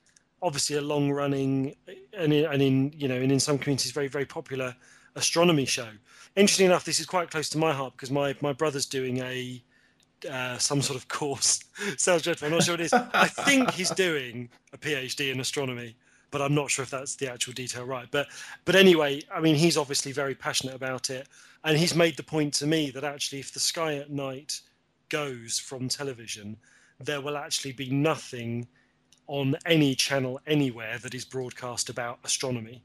obviously a long-running and in, and in you know and in some communities very, very popular astronomy show. Interesting enough, this is quite close to my heart because my my brother's doing a uh, some sort of course. Sounds dreadful. I'm not sure what it is. I think he's doing a PhD in astronomy, but I'm not sure if that's the actual detail right. But but anyway, I mean, he's obviously very passionate about it, and he's made the point to me that actually, if the Sky at Night goes from television, there will actually be nothing on any channel anywhere that is broadcast about astronomy.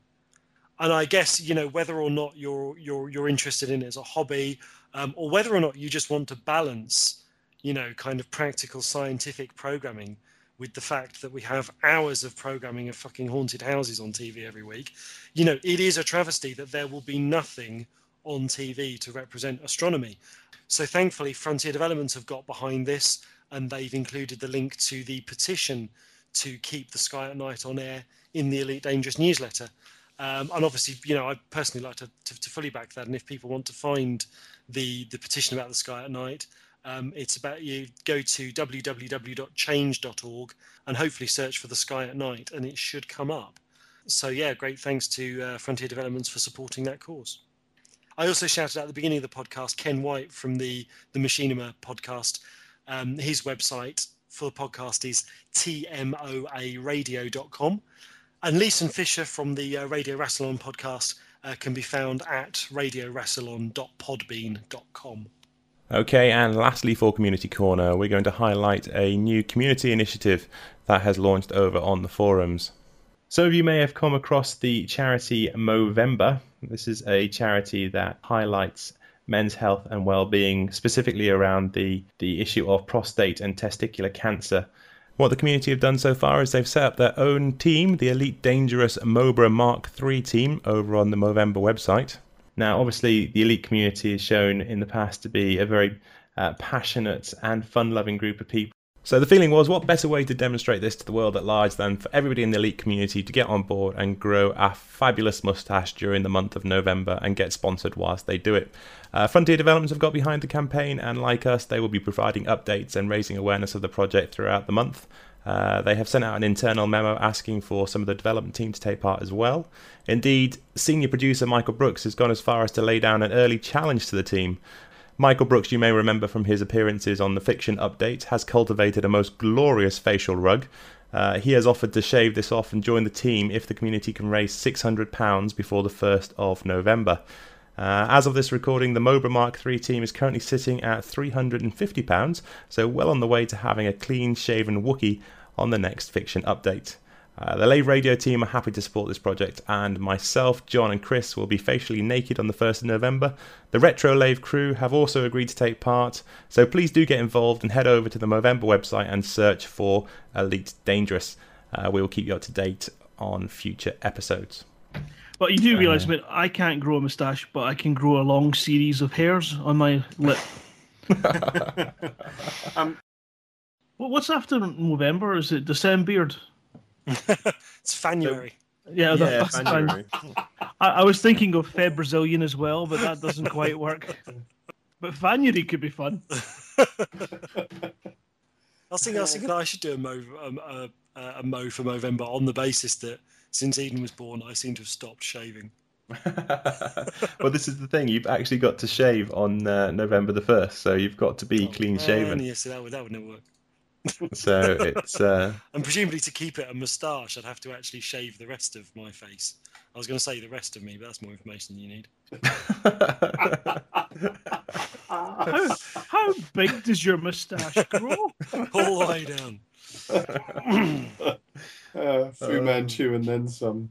And I guess, you know, whether or not you're you're you're interested in it as a hobby, um, or whether or not you just want to balance, you know, kind of practical scientific programming with the fact that we have hours of programming of fucking haunted houses on T V every week, you know, it is a travesty that there will be nothing on T V to represent astronomy. So thankfully, Frontier Developments have got behind this, and they've included the link to the petition to keep the Sky at Night on air in the Elite Dangerous newsletter. Um, and obviously, you know, I personally like to, to, to fully back that. And if people want to find the, the petition about the Sky at Night, um, it's about, you go to w w w dot change dot org and hopefully search for the Sky at Night, and it should come up. So yeah, great thanks to uh, Frontier Developments for supporting that cause. I also shouted out at the beginning of the podcast, Ken White from the, the Machinima podcast. Um, his website for the podcast is t m o a radio dot com. And Leeson Fisher from the uh, Radio Rassilon podcast uh, can be found at radio rassilon dot podbean dot com. Okay, and lastly for Community Corner, we're going to highlight a new community initiative that has launched over on the forums. Some of you may have come across the charity Movember. This is a charity that highlights men's health and well-being, specifically around the, the issue of prostate and testicular cancer. What the community have done so far is they've set up their own team, the Elite Dangerous Mobra Mark three team, over on the Movember website. Now, obviously, the Elite community is shown in the past to be a very uh, passionate and fun-loving group of people. So the feeling was, what better way to demonstrate this to the world at large than for everybody in the Elite community to get on board and grow a fabulous moustache during the month of November and get sponsored whilst they do it. Uh, Frontier Developments have got behind the campaign, and like us, they will be providing updates and raising awareness of the project throughout the month. Uh, they have sent out an internal memo asking for some of the development team to take part as well. Indeed, senior producer Michael Brooks has gone as far as to lay down an early challenge to the team. Michael Brooks, you may remember from his appearances on the Fiction Update, has cultivated a most glorious facial rug. Uh, he has offered to shave this off and join the team if the community can raise six hundred pounds before the first of November. Uh, as of this recording, the Mobra Mark three team is currently sitting at three hundred fifty pounds, so well on the way to having a clean-shaven Wookiee on the next Fiction Update. Uh, the Lave Radio team are happy to support this project, and myself, John and Chris will be facially naked on the first of November. The Retro Lave crew have also agreed to take part, so please do get involved and head over to the Movember website and search for Elite Dangerous. Uh, we will keep you up to date on future episodes. But you do realise, uh, I can't grow a moustache, but I can grow a long series of hairs on my lip. um, What's after November? Is it December? It's Fanuary. So, yeah, yeah Fanuary. I, I was thinking of Feb Brazilian as well, but that doesn't quite work. But Fanuary could be fun. I was thinking, I was thinking I should do a mo, um, uh, uh, a mo for Movember on the basis that since Eden was born, I seem to have stopped shaving. Well, this is the thing. You've actually got to shave on uh, November the first, so you've got to be oh, clean-shaven. Yeah, so that would, that would never work. So it's uh... and presumably to keep it a moustache, I'd have to actually shave the rest of my face. I was going to say the rest of me, but that's more information than you need. how, how big does your moustache grow? All the way down. uh, Fu Manchu and then some.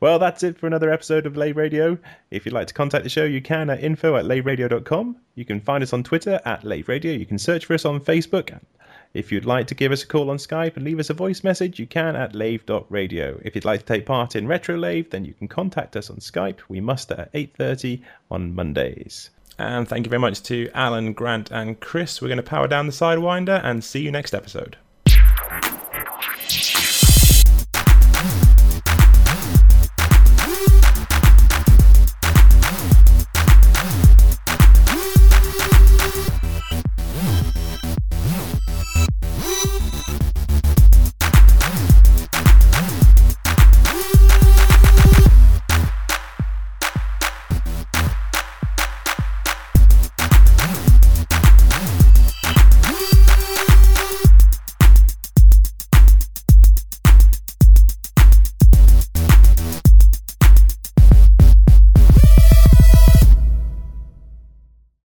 Well, that's it for another episode of Lave Radio. If you'd like to contact the show, you can at info at lave radio dot com. You can find us on Twitter at Lave Radio. You can search for us on Facebook. If you'd like to give us a call on Skype and leave us a voice message, you can at lave dot radio. If you'd like to take part in Retro Lave, then you can contact us on Skype. We muster at eight thirty on Mondays. And thank you very much to Alan, Grant, and Chris. We're going to power down the Sidewinder and see you next episode.